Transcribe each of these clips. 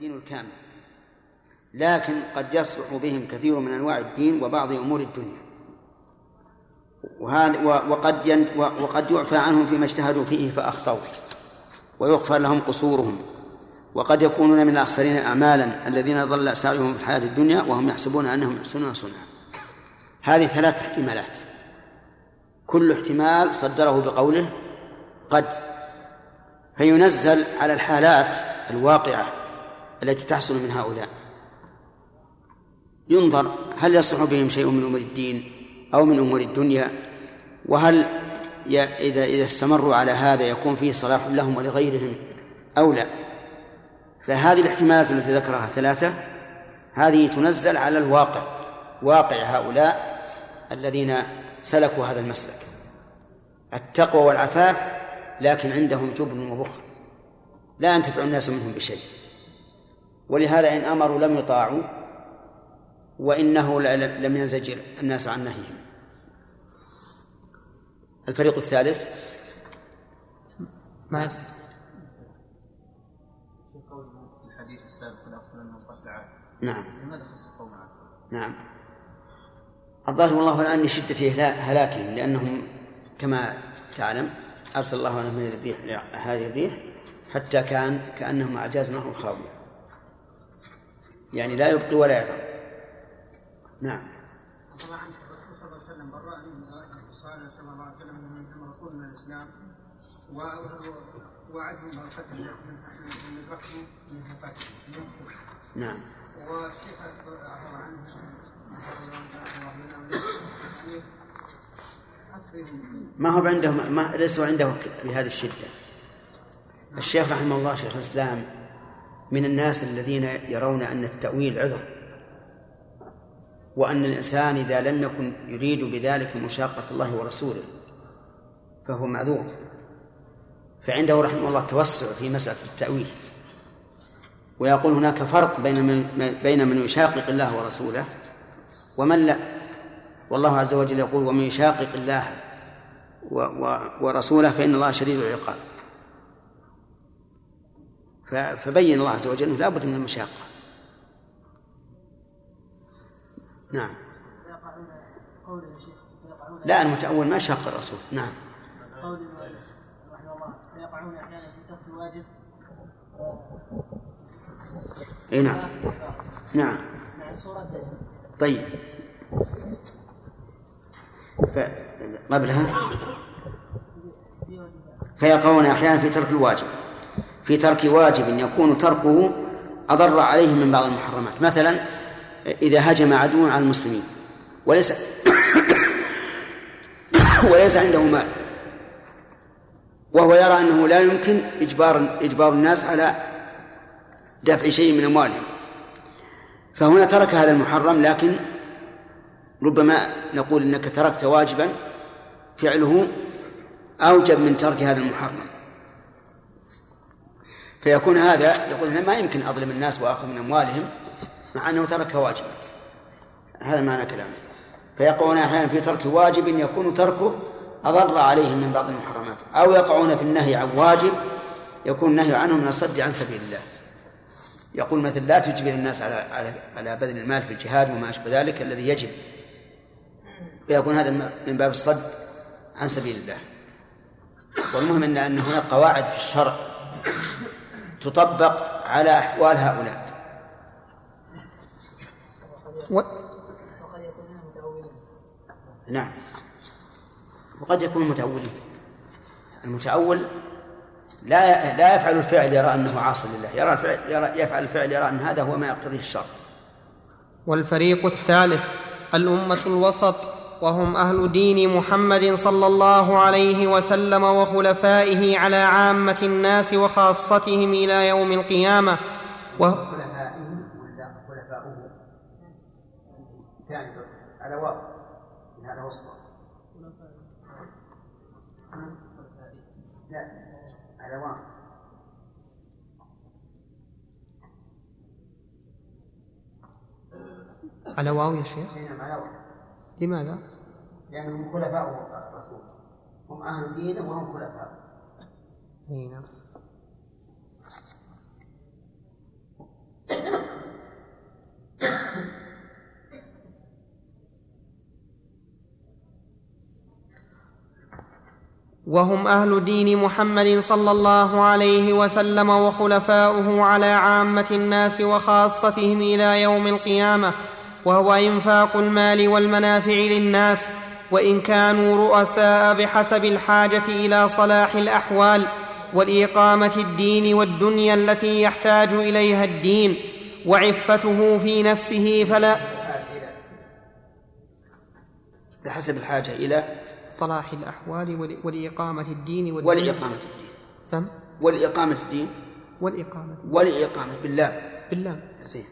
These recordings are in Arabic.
الدين الكامل، لكن قد يصلح بهم كثير من أنواع الدين وبعض أمور الدنيا، وقد يعفى عنهم فيما اجتهدوا فيه فأخطأوا ويغفر لهم قصورهم، وقد يكونون من الأخسرين أعمالا الذين ضل سعيهم في الحياة الدنيا وهم يحسبون أنهم يحسنون صنعا. هذه ثلاث احتمالات، كل احتمال صدره بقوله قد، فينزل على الحالات الواقعة التي تحصل من هؤلاء، ينظر هل يصلح بهم شيء من أمور الدين أو من أمور الدنيا، وهل إذا استمروا على هذا يكون فيه صلاح لهم ولغيرهم أو لا. فهذه الاحتمالات التي ذكرها ثلاثة هذه تنزل على الواقع، واقع هؤلاء الذين سلكوا هذا المسلك، التقوى والعفاف، لكن عندهم جبن وبخل لا ينتفع الناس منهم بشيء، ولهذا إن أمروا لم يطاعوا، وإنه لم ينزجر الناس عن نهيهم. الفريق الثالث ما يصح في قول الحديث السابق لأقتلن من قتل عاد. نعم. لماذا خص قوم عاد؟ نعم. الظاهر والله الآن لشدة هلاكهم، لأنهم كما تعلم أرسل الله عنهم هذه الريح حتى كان كأنهم أعجاز نخل خاوية، يعني لا يبقي ولا يذر. نعم. طبعا الرسول صلى الله عليه وسلم برأ من صلى الله عليه وسلم من رسول من الإسلام ووعدهم بالقتل من رحمه من هفاته. نعم. والشيخ أعرض عنه ما هو عندهم، ما ليسوا عنده بهذه الشدة. الشيخ رحمه الله شيخ الإسلام من الناس الذين يرون أن التأويل عذر، وأن الإنسان إذا لم يكن يريد بذلك مشاقة الله ورسوله فهو معذور، فعنده رحمه الله التوسع في مسألة التأويل، ويقول هناك فرق بين من يشاقق الله ورسوله ومن لا. والله عز وجل يقول ومن يشاقق الله ورسوله فإن الله شديد العقاب، فبين الله عز وجل لا بد من المشاقة. نعم. لا المتأول ما شاق الرسول. نعم. قول رحمه الله يقعون أحيانا في ترك الواجب. إيه نعم. نعم. طيب. قبلها فيقعون أحيانا في ترك الواجب، في ترك واجب يكون تركه أضر عليهم من بعض المحرمات، مثلا إذا هجم عدو على المسلمين وليس عنده مال، وهو يرى أنه لا يمكن إجبار الناس على دفع شيء من أموالهم، فهنا ترك هذا المحرم، لكن ربما نقول أنك تركت واجبا فعله أوجب من ترك هذا المحرم، فيكون هذا يقول أنا ما يمكن أظلم الناس وأخذ من أموالهم مع أنه ترك واجبا، هذا معنى كلامه. فيقعون أحيانا في ترك واجب يكون تركه أضر عليهم من بعض المحرمات، أو يقعون في النهي عن واجب يكون النهي عنه من الصد عن سبيل الله، يقول مثل لا تجبر الناس على بذل المال في الجهاد وما أشبه ذلك الذي يجب، فيكون هذا من باب الصد عن سبيل الله. والمهم أن هناك قواعد في الشرع تطبق على أحوال هؤلاء، وقد يكونون متأولين. نعم. وقد يكون متأولين، المتأول لا يفعل الفعل يرى أنه عاصي لله، يفعل الفعل يرى أن هذا هو ما يقتضيه الشرع. والفريق الثالث الأمة الوسط، وهم أهل دين محمد صلى الله عليه وسلم وخلفائه على عامة الناس وخاصتهم إلى يوم القيامة. ثاني على واقع من هذا وصف، لا على واقع على واو يا شيخ. نعم على واقع. لماذا؟ لأنهم خلفاء الرسول، هم أهل دين وهم خلفاء. نعم. وهم أهل دين محمد صلى الله عليه وسلم وخلفاؤه على عامة الناس وخاصتهم إلى يوم القيامة، وهو إنفاق المال والمنافع للناس، وإن كانوا رؤساء بحسب الحاجة إلى صلاح الأحوال والإقامة الدين والدنيا التي يحتاج إليها الدين وعفته في نفسه، فلا بحسب الحاجة إلى صلاح الأحوال والإقامة الدين والإقامة الدين والإقامة الدين والإقامة بالله زين.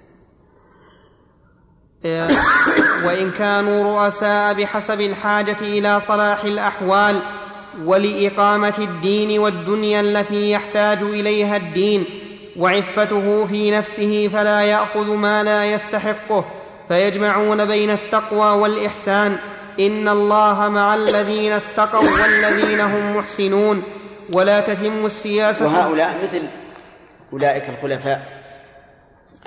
وإن كانوا رؤساء بحسب الحاجة إلى صلاح الأحوال ولإقامة الدين والدنيا التي يحتاج إليها الدين وعفته في نفسه، فلا يأخذ ما لا يستحقه، فيجمعون بين التقوى والإحسان، إن الله مع الذين اتقوا والذين هم محسنون. ولا تتم السياسة. وهؤلاء مثل أولئك الخلفاء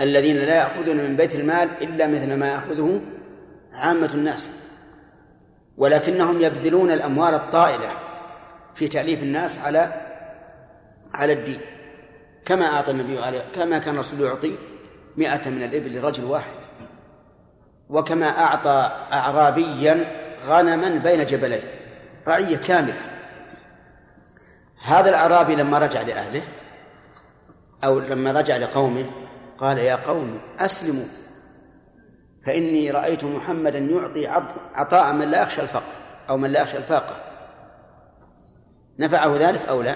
الذين لا يأخذون من بيت المال إلا مثل ما يأخذه عامة الناس، ولكنهم يبذلون الأموال الطائلة في تأليف الناس على الدين، كما أعطى النبي كما كان الرسول يعطي 100 من الإبل لرجل واحد، وكما أعطى أعرابيا غنما بين جبلين، رعية كاملة. هذا الأعرابي لما رجع لأهله أو لما رجع لقومه قال: يا قوم أسلموا، فإني رأيت محمدا يعطي عطاء من لا يخشى الفقر أو من لا يخشى الفاقة. نفعه ذلك أو لا؟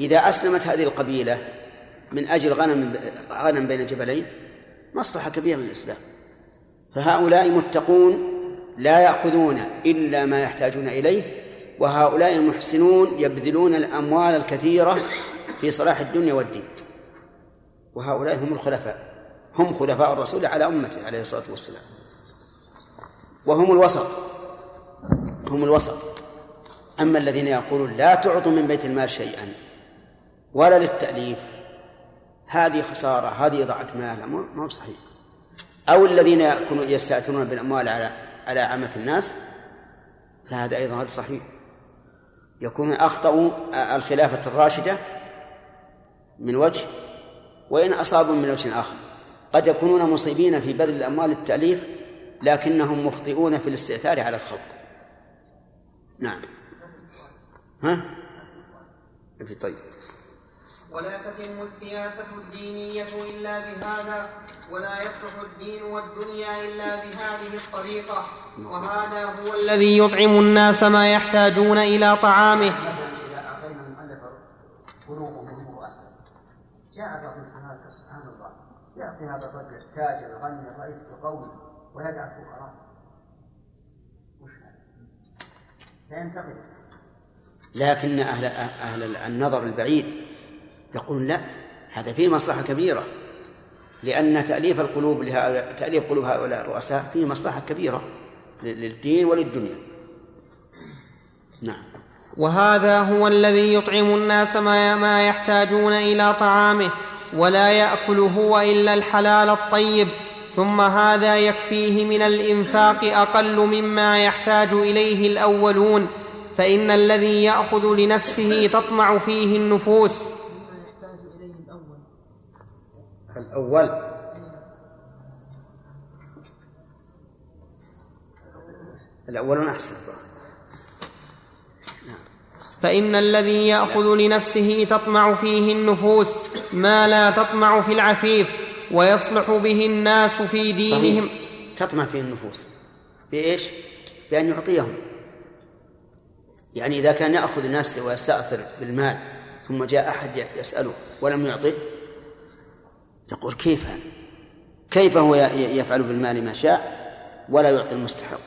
إذا أسلمت هذه القبيلة من أجل غنم بين جبلين، مصلحة كبيرة للإسلام. فهؤلاء متقون لا يأخذون إلا ما يحتاجون إليه، وهؤلاء المحسنون يبذلون الأموال الكثيرة في صلاح الدنيا والدين، وهؤلاء هم الخلفاء، هم خلفاء الرسول على أمته عليه الصلاة والسلام، وهم الوسط، هم الوسط. أما الذين يقولون لا تعطوا من بيت المال شيئا ولا للتأليف، هذه خسارة، هذه إضاعة مال، ما هو صحيح. أو الذين يستأثرون بالأموال على عامة الناس، فهذا أيضا غير صحيح، يكون أخطأوا الخلافة الراشدة من وجه، وإن أصابوا من وجه آخر قد يكونون مصيبين في بذل الأموال التأليف، لكنهم مخطئون في الاستئثار على الخلق. نعم. ها؟ طيب. ولا تتم السياسة الدينية إلا بهذا، ولا يصلح الدين والدنيا إلا بهذه الطريقة، وهذا هو الذي يطعم الناس ما يحتاجون إلى طعامه. يعطي هذا الرجل التاجر الغني الرئيس القوي ويدع الفقراء، وش هذا؟ لا ينتقد. لكن أهل النظر البعيد يقول لا، هذا فيه مصلحة كبيرة، لأن تأليف قلوب هؤلاء الرؤساء فيه مصلحة كبيرة للدين وللدنيا. نعم. وهذا هو الذي يطعم الناس ما يحتاجون إلى طعامه، ولا يأكل هو إلا الحلال الطيب، ثم هذا يكفيه من الإنفاق أقل مما يحتاج إليه الأولون، فإن الذي يأخذ لنفسه تطمع فيه النفوس. الأول الأولون أحسن. فإن الذي يأخذ لنفسه تطمع فيه النفوس ما لا تطمع في العفيف، ويصلح به الناس في دينهم. صحيح. تطمع فيه النفوس بإيش؟ بأن يعطيهم. يعني إذا كان يأخذ نفسه ويستأثر بالمال، ثم جاء أحد يسأله ولم يعطيه، يقول كيف هذا؟ كيف هو يفعل بالمال ما شاء ولا يعطي المستحق؟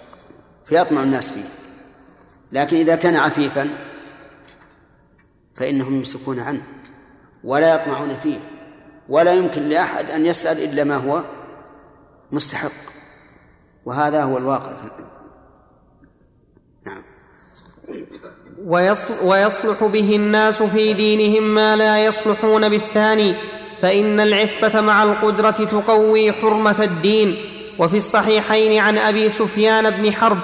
فيطمع الناس فيه. لكن إذا كان عفيفا فإنهم يمسكون عنه ولا يطمعون فيه، ولا يمكن لأحد أن يسأل إلا ما هو مستحق، وهذا هو الواقع. نعم. ويصلح به الناس في دينهم ما لا يصلحون بالثاني، فإن العفة مع القدرة تقوي حرمة الدين. وفي الصحيحين عن أبي سفيان بن حرب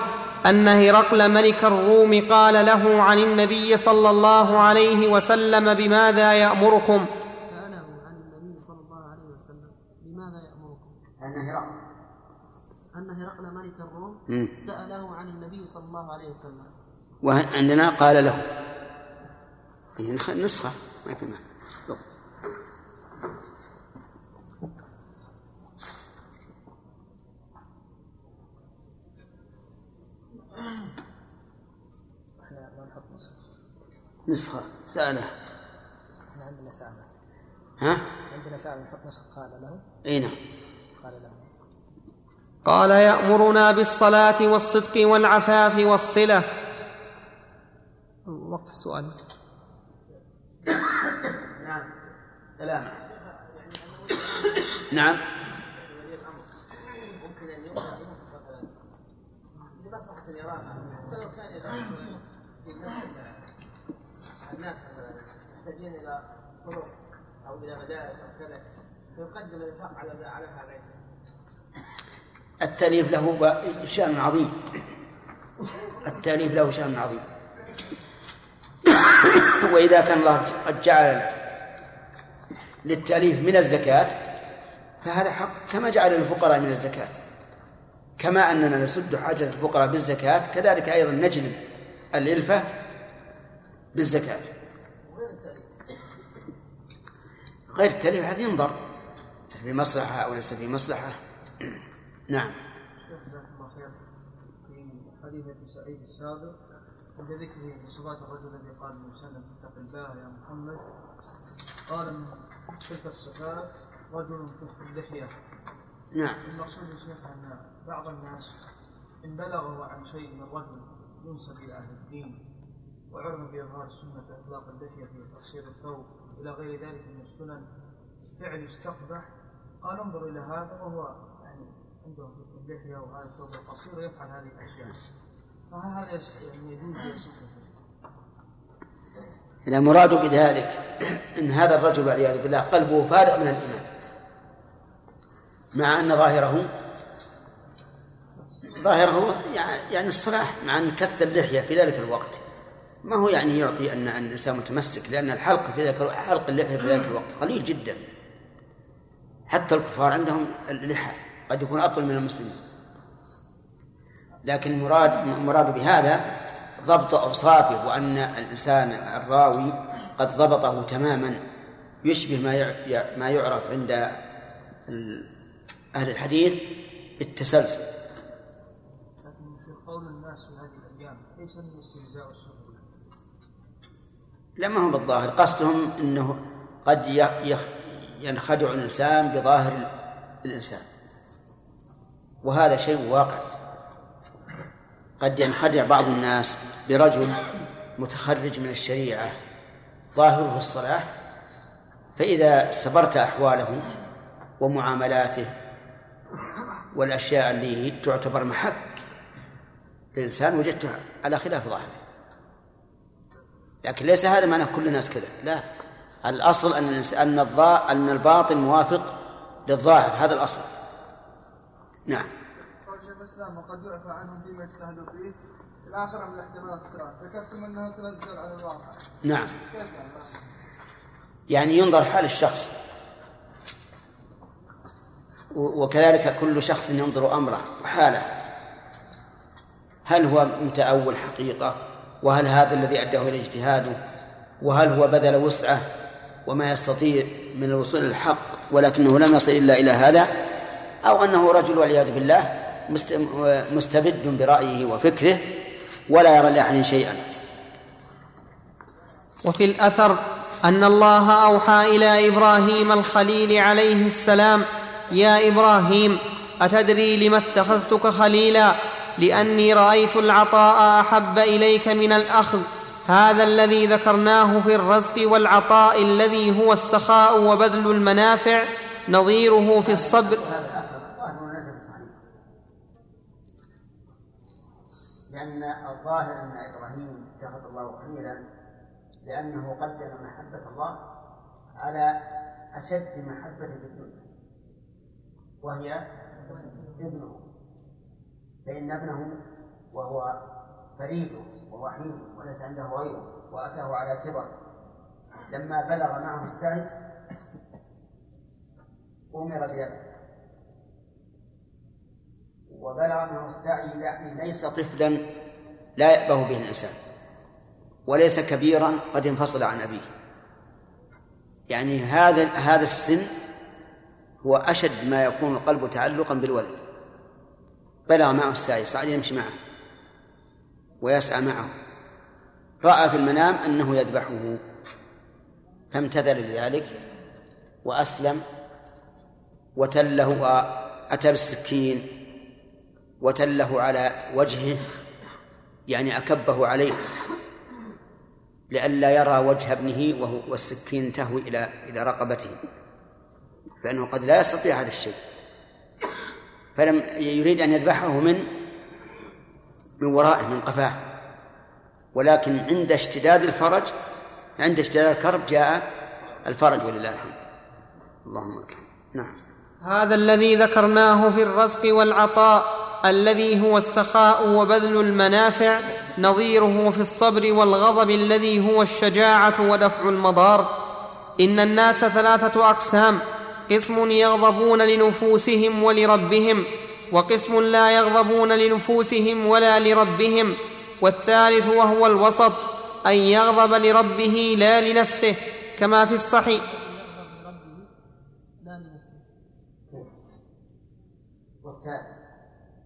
أن هرقل ملك الروم قال له عن النبي صلى الله عليه وسلم: بماذا يأمركم؟ سأله عن النبي صلى الله عليه وسلم: بماذا يأمركم؟ أن هرقل ملك الروم سأله عن النبي صلى الله عليه وسلم، وعندنا قال له نسخة ما في معنى. نسخة سأله، احنا عندنا سأله، عندنا سأله نحط نسخة قال له. اي نعم، قال له: قال يأمرنا بالصلاة والصدق والعفاف والصلة. وقت السؤال. نعم سلام. نعم الناس يحتاجون إلى طرق أو إلى مدارس أو كذا، فيقدم الإنفاق على هذا التأليف. له شأن عظيم، التأليف له شأن عظيم. وإذا كان الله قد جعل للتأليف من الزكاة فهذا حق، كما جعل للفقراء من الزكاة. كما أننا نسد حاجة الفقراء بالزكاة كذلك أيضا نجلب الإلفة بالزكاة. غير التأليف هذا ينظر في مصلحة أو ليس في مصلحة. نعم. في حديث سعيد السابق عند ذكره صفات الرجل الذي قال لمسلم: اتق الله يا محمد، قال من تلك الصفات رجل كث اللحية. نعم. المقصود يا شيخ أن بعض الناس إن بلغوا عن شيء من الرجل ينسب إلى أهل الدين وعرف بإظهار سنة إطلاق اللحية وتقصير الثوب إلى غير ذلك من السنن، فعل يستقبح، قال انظر إلى هذا وهو يعني عنده اللحية وهذا الثوب القصير ويفعل هذه الأشياء، فهل هذا يجوز يا؟ المراد بذلك أن هذا الرجل والعياذ بالله قلبه فارغ من الإيمان، مع أن ظاهره يعني الصلاح، مع أن كث اللحية في ذلك الوقت ما هو يعني يعطي أن الإنسان متمسك، لأن الحلق في ذلك حلق اللحية في ذلك الوقت قليل جدا. حتى الكفار عندهم اللحى قد يكون أطول من المسلمين. لكن مراد بهذا ضبط أوصافه، وأن الإنسان الراوي قد ضبطه تماما يشبه ما يعرف عند أهل الحديث بالتسلسل. لكن في قول الناس في هذه الأيام ليس من استهزاء والسخرية، لما هم بالظاهر قصدهم أنه قد ينخدع الإنسان بظاهر الإنسان، وهذا شيء واقع. قد ينخدع بعض الناس برجل متخرج من الشريعة ظاهره الصلاح، فإذا سبرت أحواله ومعاملاته والأشياء اللي تعتبر محك الإنسان وجدتها على خلاف ظاهره. لكن ليس هذا معنى كل الناس كذا، لا، الأصل أن الباطن موافق للظاهر، هذا الأصل. نعم. قال شيخ الإسلام: وقد يعفى عنهم فيما اجتهدوا فيه في الآخرة من الاحتمالات الثلاث، ذكرتم أنها تنزل على الواقع. نعم، يعني ينظر حال الشخص، وكذلك كل شخص ينظر أمره وحاله، هل هو متأول حقيقة، وهل هذا الذي أداه إلى اجتهاده، وهل هو بذل وسعه وما يستطيع من الوصول للحق ولكنه لم يصل إلا إلى هذا، أو أنه رجل والعياذ بالله مستبد برأيه وفكره ولا يرى لأحد شيئا. وفي الأثر أن الله أوحى إلى إبراهيم الخليل عليه السلام: يا إبراهيم أتدري لما اتخذتك خليلا؟ لأني رأيت العطاء أحب إليك من الأخذ، هذا الذي ذكرناه في الرزق والعطاء الذي هو السخاء وبذل المنافع، نظيره في الصبر. لأن الظاهر أن إبراهيم اتخذ الله خليلا لأنه قدم محبة الله على أشد محبة الدنيا وهي ابنه، فإن ابنه وهو فريد ووحيد وليس عنده غيره، وأتاه على كبر. لما بلغ معه السعي أمر بذلك، وبلغ معه السعي يعني ليس طفلا لا يأبه به الإنسان، وليس كبيرا قد انفصل عن أبيه. يعني هذا السن هو أشد ما يكون القلب تعلقا بالولد. بلغ معه السعي، السعي يمشي معه ويسعى معه، رأى في المنام أنه يذبحه فامتثل لذلك وأسلم وتله، وأتى بالسكين وتله على وجهه، يعني أكبه عليه لئلا يرى وجه ابنه والسكين تهوي إلى رقبته، فإنه قد لا يستطيع هذا الشيء. فلم يريد أن يذبحه من ورائه من قفاه، ولكن عند اشتداد الفرج، عند اشتداد الكرب، جاء الفرج ولله الحمد. اللهم اكرم. نعم. هذا الذي ذكرناه في الرزق والعطاء الذي هو السخاء وبذل المنافع، نظيره في الصبر والغضب الذي هو الشجاعة ودفع المضار. إن الناس ثلاثة أقسام: قسم يغضبون لنفوسهم ولربهم، وقسم لا يغضبون لنفوسهم ولا لربهم، والثالث وهو الوسط أن يغضب لربه لا لنفسه، كما في الصحيح.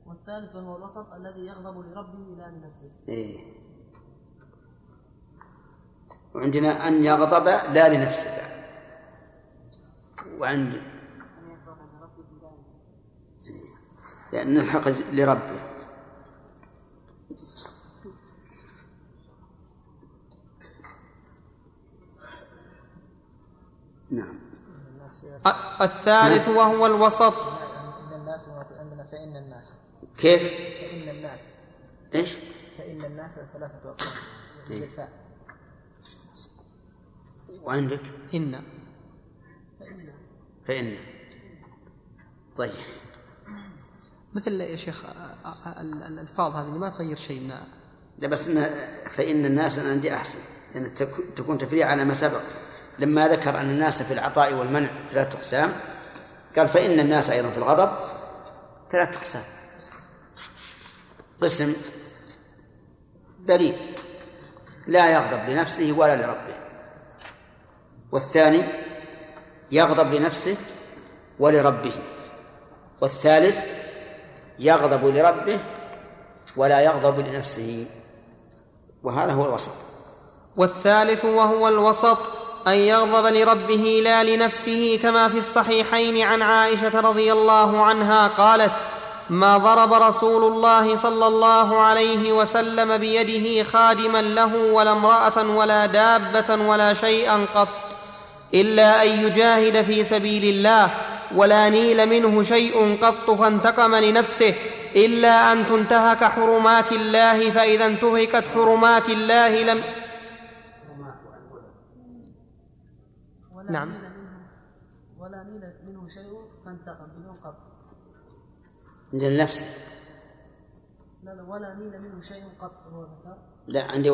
والثالث وهو الوسط الذي يغضب لربه لا لنفسه. وعندنا أن يغضب لا لنفسه، وعند لأن الحق لربه. نعم. الثالث وهو الوسط. إن الناس عندنا فإن الناس. كيف؟ فإن الناس. إيش؟ فإن الناس ثلاثة أقسام. إيه؟ وعندك؟ إن. فإن. طيب. مثل يا شيخ الألفاظ هذه ما تغير شيء. ما لا، بس إن فإن الناس أنا عندي أحسن، لأن يعني تكون تفريع على ما سبق. لما ذكر أن الناس في العطاء والمنع ثلاثة أقسام، قال فإن الناس أيضا في الغضب ثلاثة أقسام: قسم بريد لا يغضب لنفسه ولا لربه، والثاني يغضب لنفسه ولربه، والثالث يغضب لربه ولا يغضب لنفسه، وهذا هو الوسط. والثالث وهو الوسط أن يغضب لربه لا لنفسه، كما في الصحيحين عن عائشة رضي الله عنها قالت: ما ضرب رسول الله صلى الله عليه وسلم بيده خادما له ولا امرأة ولا دابة ولا شيئا قط، إلا أن يجاهد في سبيل الله، ولا نيل منه شيء قط فانتقم لنفسه، إلا أن تنتهك حرمات الله، فإذا انتهكت حرمات الله لم نعم ولا نيل منه شيء فانتقم بدون قط عند النفس. لا، ولا نيل منه شيء قط. لا، عندي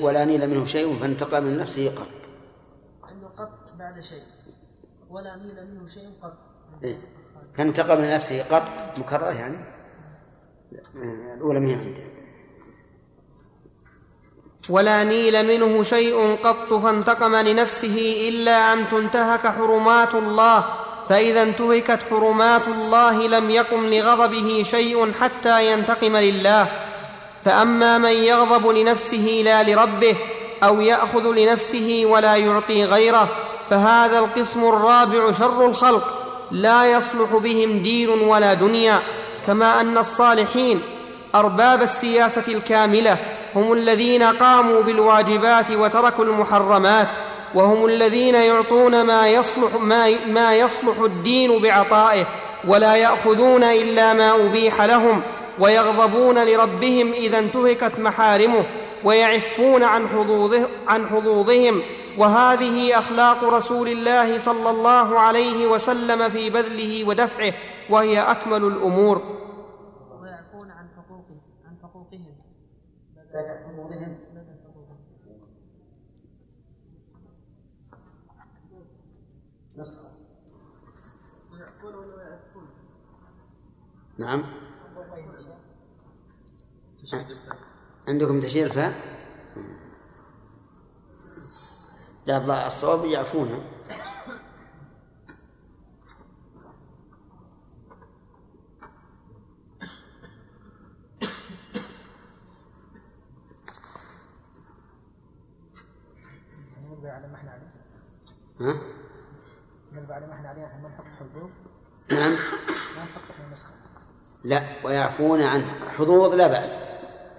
ولا نيل منه شيء فانتقم من نفسه قط، عنده قط بعد شيء، ولا نيل منه شيء قط. إيه؟ فانتقم من نفسه قط مكرر، يعني الأولى ما هي عنده. ولا نيل منه شيء قط فانتقم لنفسه، إلا أن تنتهك حرمات الله، فإذا انتهكت حرمات الله لم يقم لغضبه شيء حتى ينتقم لله. فأما من يغضب لنفسه لا لربه، أو يأخذ لنفسه ولا يعطي غيره، فهذا القسم الرابع شر الخلق، لا يصلح بهم دين ولا دنيا، كما أن الصالحين أرباب السياسة الكاملة هم الذين قاموا بالواجبات وتركوا المحرمات، وهم الذين يعطون ما يصلح الدين بعطائه، ولا يأخذون إلا ما أبيح لهم، ويغضبون لربهم إذا انتهكت محارمه، ويعفون عن حظوظهم. وهذه أخلاق رسول الله صلى الله عليه وسلم في بذله ودفعه، وهي أكمل الأمور. ويعفون عن حقوقهم نسخة. نعم. عندكم تشير فاء؟ لا والله الصواب يعفونه. لا ويعفون عن حظوظ لا بأس،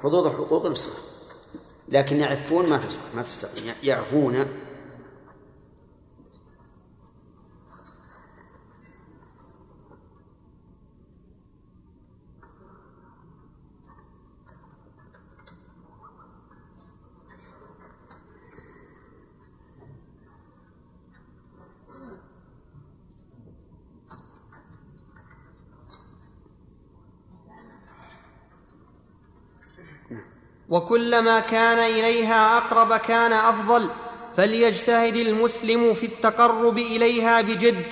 حظوظ حقوق النسخة، لكن يعفون ما تستطيع يعفون. وكلما كان إليها أقرب كان أفضل، فليجتهد المسلم في التقرب إليها بجد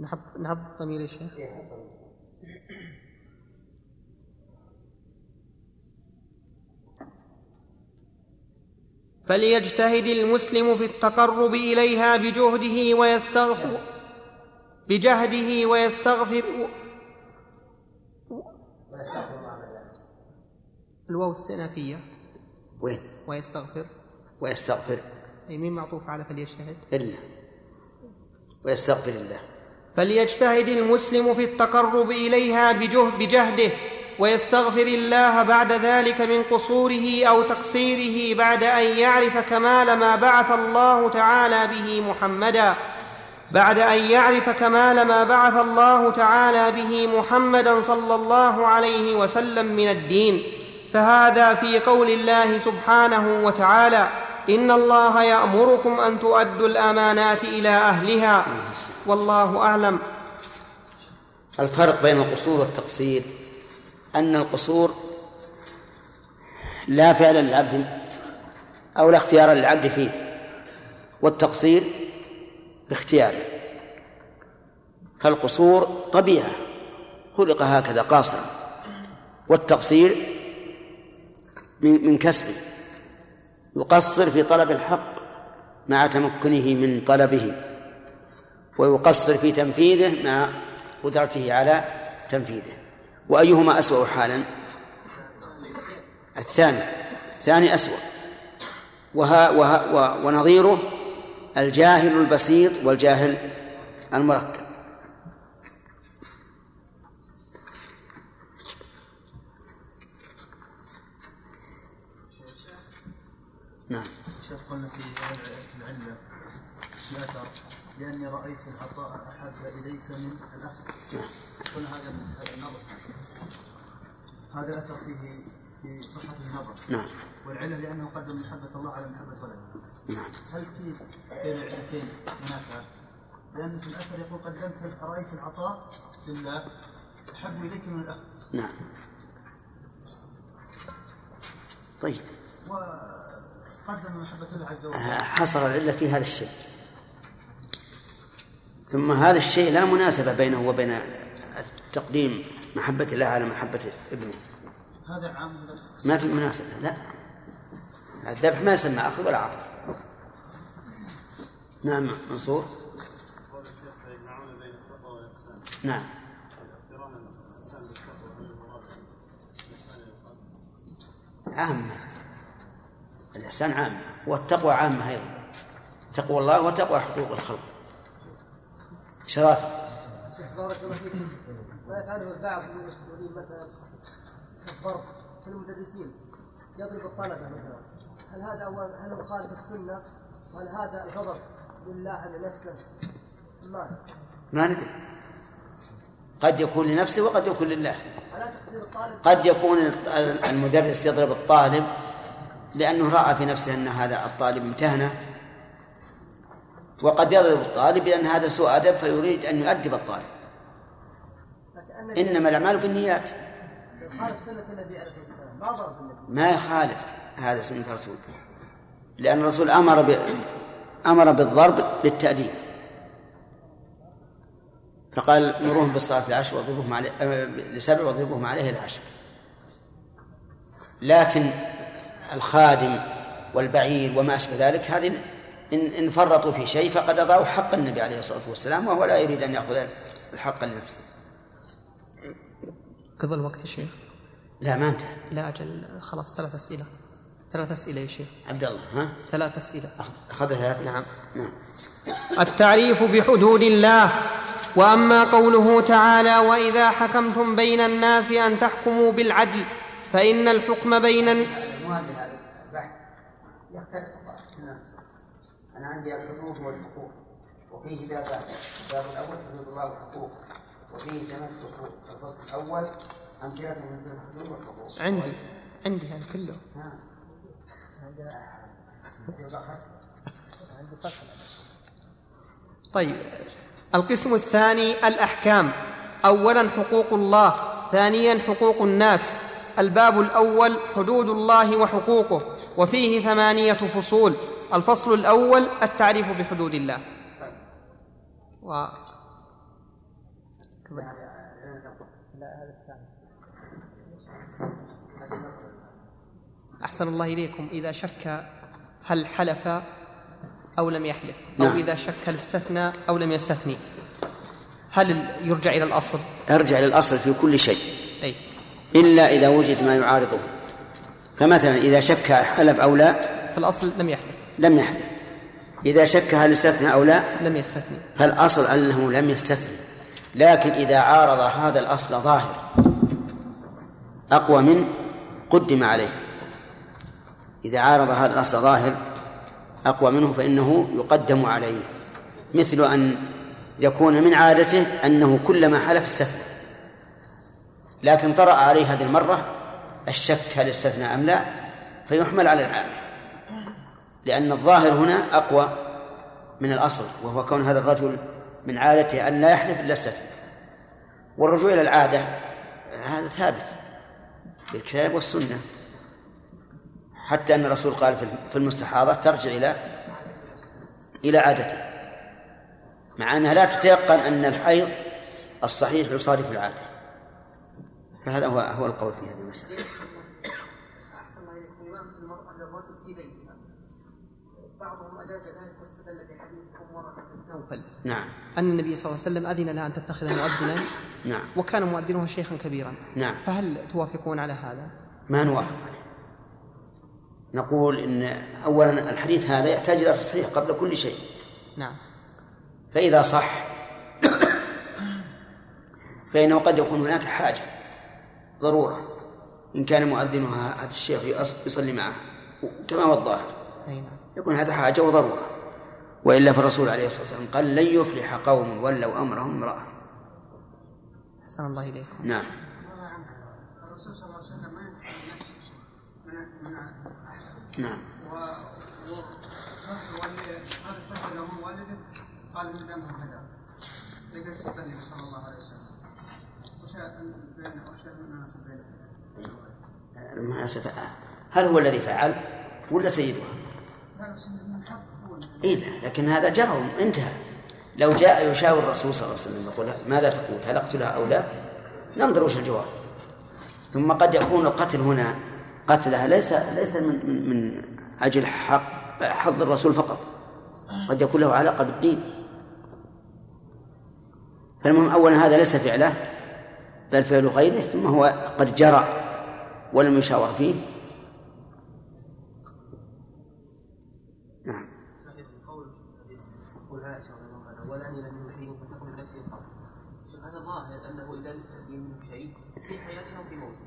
نحط الضمير يا شيخ. فليجتهد المسلم في التقرب إليها بجهده ويستغفر الواو استئنافية وين؟ ويستغفر أي مين معطوف على فليجتهد؟ إلا ويستغفر الله. فليجتهد المسلم في التقرب إليها بجهده ويستغفر الله بعد ذلك من قصوره أو تقصيره، بعد أن يعرف كمال ما بعث الله تعالى به محمدا صلى الله عليه وسلم من الدين، فهذا في قول الله سبحانه وتعالى: إن الله يأمركم أن تؤدوا الأمانات إلى أهلها والله أعلم. الفرق بين القصور والتقصير أن القصور لا فعل للعبد أو لا اختيار للعبد فيه، والتقصير باختياره. فالقصور طبيعة خلق هكذا قاصرا، والتقصير من كسبه، يقصر في طلب الحق مع تمكنه من طلبه، ويقصر في تنفيذه مع قدرته على تنفيذه. وأيهما أسوأ حالا؟ الثاني أسوأ، ونظيره الجاهل البسيط والجاهل المركب. نعم. شيخ قلنا في العلة لا ترى لأني رأيت العطاء أحب إليك من الأخذ. قلنا هذا النظر، هذا الأثر فيه في صحة النظر. نعم. والعلة لأنه قدم محبة الله على محبة ولده. نعم. هل في بين العلتين منافع؟ لأن في الأثر يقول قدمت رأيت العطاء لله أحب إليك من الأخذ. نعم. طيب. وقدم محبة الله عز وجل. حصل العلة في هذا الشيء. ثم هذا الشيء لا مناسبة بينه وبين تقديم محبة الله على محبة ابنه. هذا عام ما في مناسبة. لا، الذبح ما يسمى أخذ ولا عطاء. نعم منصور. نعم. عامة، الإحسان عامة، والتقوى عامة أيضا، تقوى الله وتقوى حقوق الخلق. شرف. بارك الله فيكم. ما يفعله البعض من المسؤولين مثلا الضرب في المدرسين، يضرب الطلبة مثلا، هل مخالف السنة؟ وهل هذا الغضب لله على نفسه؟ ما ندري، قد يكون لنفسه وقد يكون لله. قد يكون المدرس يضرب الطالب لأنه رأى في نفسه أن هذا الطالب امتهنه، وقد يضرب الطالب لأن هذا سوء أدب فيريد أن يؤدب الطالب. إنما الأعمال بالنيات. ما يخالف هذا سنة الرسول، لأن الرسول أمر بالضرب للتأديب، فقال مرهم بالصلاة العشر واضربوهم عليه لسبع واضربوهم عليه العشر. لكن الخادم والبعير وما أشبه ذلك، هذه إن فرطوا في شيء فقد أضاعوا حق النبي عليه الصلاة والسلام، وهو لا يريد أن يأخذ الحق لنفسه. قضى الوقت يا شيخ؟ لا ما انتهى. لا أجل خلاص. 3 أسئلة. 3 أسئلة يا شيخ عبد الله. ها 3 أسئلة أخذها. نعم. التعريف بحدود الله. وأما قوله تعالى وإذا حكمتم بين الناس أن تحكموا بالعدل فإن الحكم بين يختلف. أنا عندي الحدود والحقوق، وفيه بابان. الباب الأول حدود الله والحقوق، وفيه جميع الحقوق. الفصل الأول أمثلة من الحدود والحقوق. عندي هذا كله. عندي فصل. طيب. القسم الثاني الأحكام. أولا حقوق الله، ثانيا حقوق الناس. الباب الأول حدود الله وحقوقه، وفيه 8 فصول. الفصل الأول التعريف بحدود الله. أحسن الله إليكم. إذا شك هل حلف أو لم يحلف، أو إذا شك هل استثنى أو لم يستثني، هل يرجع إلى الأصل؟ أرجع إلى الأصل في كل شيء إلا إذا وجد ما يعارضه. فمثلا إذا شك حلف أو لا، فالأصل لم يحلف. إذا شك هل استثنى أو لا، لم يستثني، فالأصل أنه لم يستثني. لكن إذا عارض هذا الأصل ظاهر أقوى من قدم عليه، إذا عارض هذا الأصل ظاهر أقوى منه فإنه يقدم عليه، مثل أن يكون من عادته أنه كلما حلف استثنى، لكن طرأ عليه هذه المرة الشك هل استثنى أم لا، فيحمل على العامل، لأن الظاهر هنا أقوى من الأصل، وهو كون هذا الرجل من عادته أن لا يحلف إلا استثنى. والرجوع إلى العادة هذا ثابت بالكتاب والسنة، حتى أن الرسول قال في المستحاضة ترجع إلى عادته، مع أنها لا تتيقن أن الحيض الصحيح يصادف العادة. فهذا هو القول في هذه المسألة. أحسن الله إليكم. الإمام في المرأة للرجل في بيتها، بعضهم أجاز ذلك واستدل بحديث أم بنت نوفل، نعم، أن النبي صلى الله عليه وسلم أذن لها أن تتخذ مؤذنا، نعم، وكان مؤذنها شيخا كبيرا، نعم. فهل توافقون على هذا؟ ما نوافق عليه. نقول إن أولا الحديث هذا يحتاج إلى تصحيح قبل كل شيء، نعم، فإذا صح فإنه قد يكون هناك حاجة ضرورة، إن كان مؤذنها هذا الشيخ يصلي معه كما هو الظاهر يكون هذا حاجة وضرورة، وإلا فالرسول عليه الصلاة والسلام قال لن يفلح قوم ولوا أمرهم امرأة. حسن الله إليكم. نعم. الرسول صلى الله عليه وسلم ما ينتهي، نعم، قال صلى الله عليه وسلم المناسبة. هل هو الذي فعل ولا سيدها؟ لكن هذا جرم انتهى. لو جاء يشاور الرسول صلى الله عليه وسلم يقول ماذا تقول، هل اقتلها أو لا، ننظر وش الجواب. ثم قد يكون القتل هنا قتلها ليس من أجل حظ الرسول فقط، قد يكون له علاقة بالدين. فالمهم أولا هذا ليس فعله بل فعل غيره، ثم هو قد جرى ولم يشاور فيه. نعم. هذا ظاهر أنه إذا لم يملك شيء في حياته وفي موته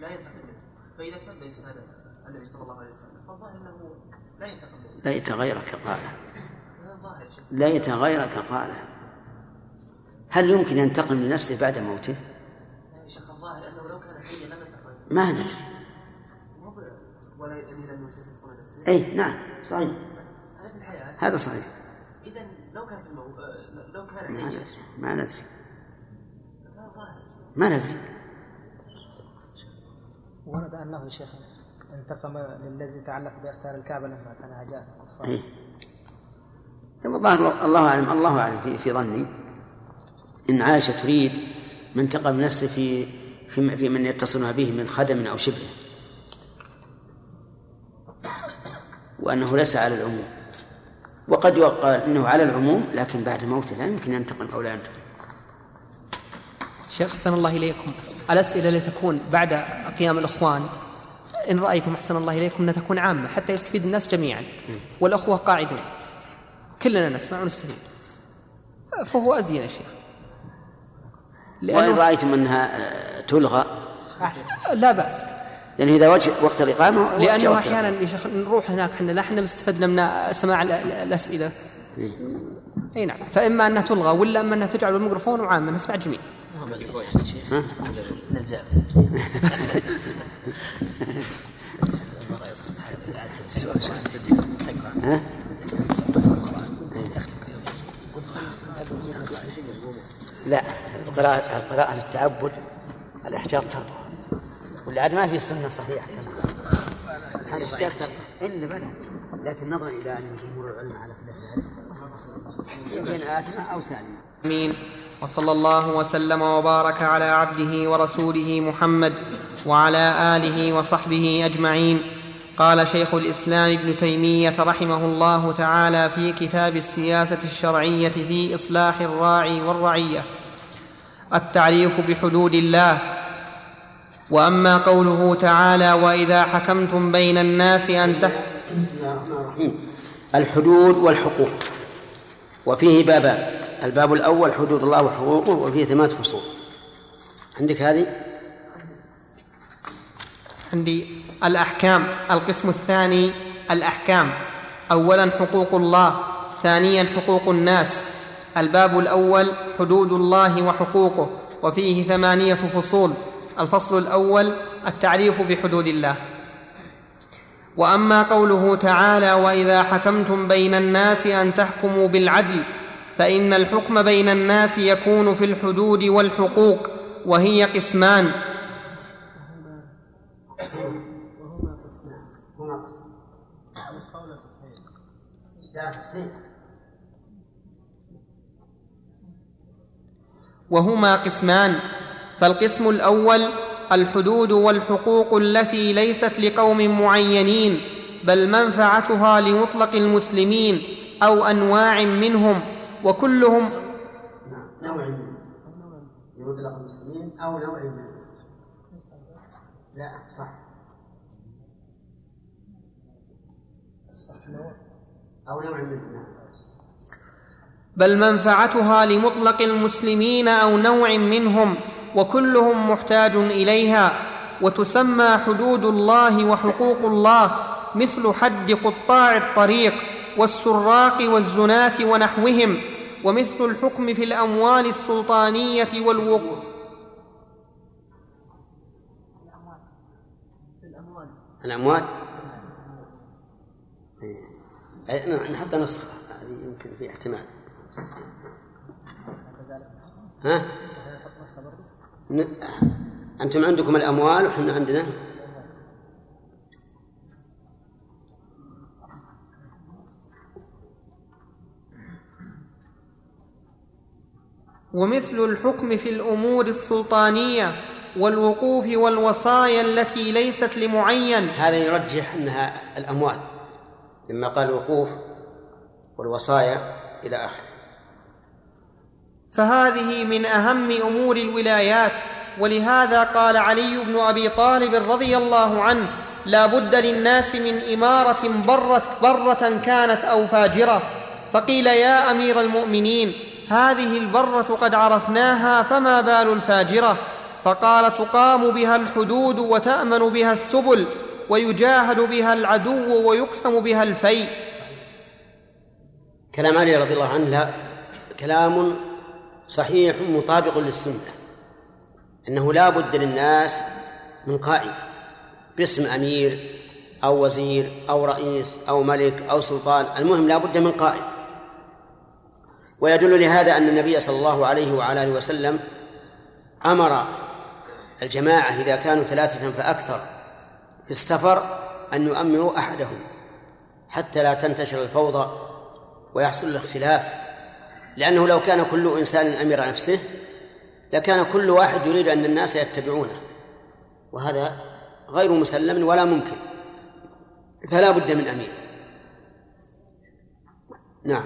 لا يتقدم، فإذا سب إنسان النبي صلى الله عليه وسلم فالظاهر أنه لا يتقبل، لا يتغير كقاله، لا يتغير كقاله. هل يمكن ينتقم لنفسه بعد موته؟ يا شيخ الظاهر أنه لو كان حيا لم يتقبل. ما ندري. ولا لم يستفق نفسه. أي نعم صحيح. هذا الحياة. هذا صحيح. إذا لو كان في الموت لو كان حيا. ما ندري. ما نزل. ورد أنه شيخ انتقم للذي تعلق بأستار الكعبة لما كان هجاء الكفار. الظاهر الله أعلم، الله أعلم في ظني إن عائشة تريد من تقى بنفسه في من يتصلها به من خدم أو شبه، وأنه ليس على العموم، وقد يقال أنه على العموم لكن بعد موته لا يمكن ينتقم أو لا ينتقم. شيخ حسن الله إليكم، الأسئلة التي تكون بعد قيام الأخوان إن رأيتم حسن الله إليكم أن تكون عامة حتى يستفيد الناس جميعا، والأخوة قاعدون كلنا نسمع ونستفيد، فهو أزين يا شيخ. وإن رأيتم أنها تلغى أحسن لا بأس، لأنه إذا وقت الإقامة، لأنه أحيانا نروح هناك حنا لا احنا استفدنا من سماع الأسئلة. أي نعم، فإما أنها تلغى ولا أما أنها تجعل الميكروفون وعامة نسمع جميعا. لا، القراءة للتعبد الاحتياط تربه، ولا عاد ما في سنة صحيحة الاحتياط تربه إلا بلد، لكن نظرا إلى أن جمهور العلم على كل ذلك آثمة أو سالمة. آمين. وصلى الله وسلم وبارك على عبده ورسوله محمد وعلى آله وصحبه أجمعين. قال شيخ الإسلام ابن تيمية رحمه الله تعالى في كتاب السياسة الشرعية في إصلاح الراعي والرعية: التعريف بحدود الله. وأما قوله تعالى: وإذا حكمتم بين الناس أن تحكموا. الحدود والحقوق، وفيه بابان: الباب الأول حدود الله وحقوقه، وفيه 8 فصول. عندك هذه؟ عندي الأحكام. القسم الثاني: الأحكام. أولا حقوق الله، ثانيا حقوق الناس. الباب الأول حدود الله وحقوقه، وفيه 8 فصول. الفصل الأول: التعريف بحدود الله. وأما قوله تعالى: وإذا حكمتم بين الناس أن تحكموا بالعدل، فإن الحكم بين الناس يكون في الحدود والحقوق، وهي قسمان. وهما قسمان. فالقسم الأول: الحدود والحقوق التي ليست لقوم معينين، بل منفعتها لمطلق المسلمين أو أنواع منهم، وكلهم نوع منهم لمطلق المسلمين أو نوع منهم. لا صح، أو نوع منهم، بل منفعتها لمطلق المسلمين أو نوع منهم، وكلهم محتاج إليها، وتسمى حدود الله وحقوق الله، مثل حد قطاع الطريق والسراق والزناة ونحوهم، ومثل الحكم في الأموال السلطانية والوقوع. الأموال نحط نسخة، يمكن في احتمال. ها؟ أنتم عندكم الأموال وحنا عندنا ومثل الحكم في الأمور السلطانية والوقوف والوصايا التي ليست لمعين. هذا يرجح أنها الأموال لما قال وقوف والوصايا إلى آخره. فهذه من أهم أمور الولايات، ولهذا قال علي بن أبي طالب رضي الله عنه: لا بد للناس من إمارة برة كانت أو فاجرة. فقيل: يا أمير المؤمنين، هذه البرة قد عرفناها، فما بال الفاجرة؟ فقال: تقام بها الحدود، وتأمن بها السبل، ويجاهد بها العدو، ويقسم بها الفيء. كلام علي رضي الله عنه كلام صحيح مطابق للسنة، أنه لا بد للناس من قائد باسم أمير أو وزير أو رئيس أو ملك أو سلطان، المهم لا بد من قائد. ويدل لهذا أن النبي صلى الله عليه وعلى آله وسلم أمر الجماعة إذا كانوا 3 فأكثر في السفر أن يؤمروا أحدهم حتى لا تنتشر الفوضى ويحصل الاختلاف، لأنه لو كان كل إنسان أمير نفسه لكان كل واحد يريد أن الناس يتبعونه، وهذا غير مسلم ولا ممكن، فلا بد من أمير. نعم.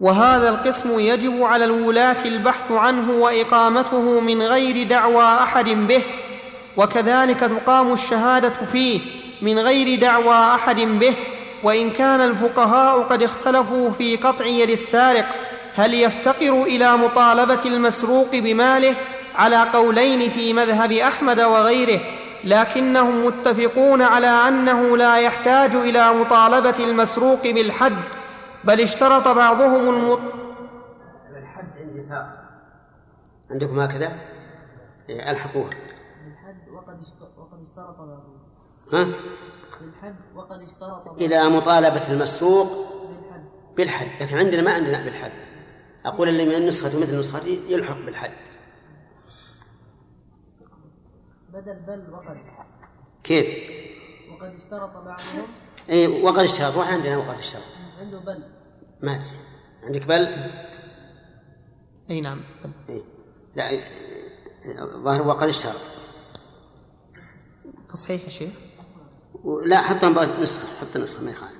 وهذا القسم يجب على الولاة البحث عنه وإقامته من غير دعوى أحد به، وكذلك تقام الشهادة فيه من غير دعوى أحد به، وإن كان الفقهاء قد اختلفوا في قطع يد السارق هل يفتقر إلى مطالبة المسروق بماله على قولين في مذهب أحمد وغيره، لكنهم متفقون على أنه لا يحتاج إلى مطالبة المسروق بالحد، بل اشترط بعضهم الحد انبساط. عندكم هكذا الحقوه الحد وقد اشترط بعضهم بالحد وقد اشترط إلى مطالبة المسروق بالحد، لكن عندنا ما عندنا بالحد. أقول اللي من نسخة مثل نسختي يلحق بالحد بدل بل وقد. كيف وقد اشترط بعضهم؟ إيه وقد اشترط، واحد عندنا وقد اشترط، عنده بل مات. عندك بل؟ أي نعم بل. إيه لا ظاهر وقد اشترط تصحيح الشيء. لا حتى نسخة، حتى نسخة ما يخالف.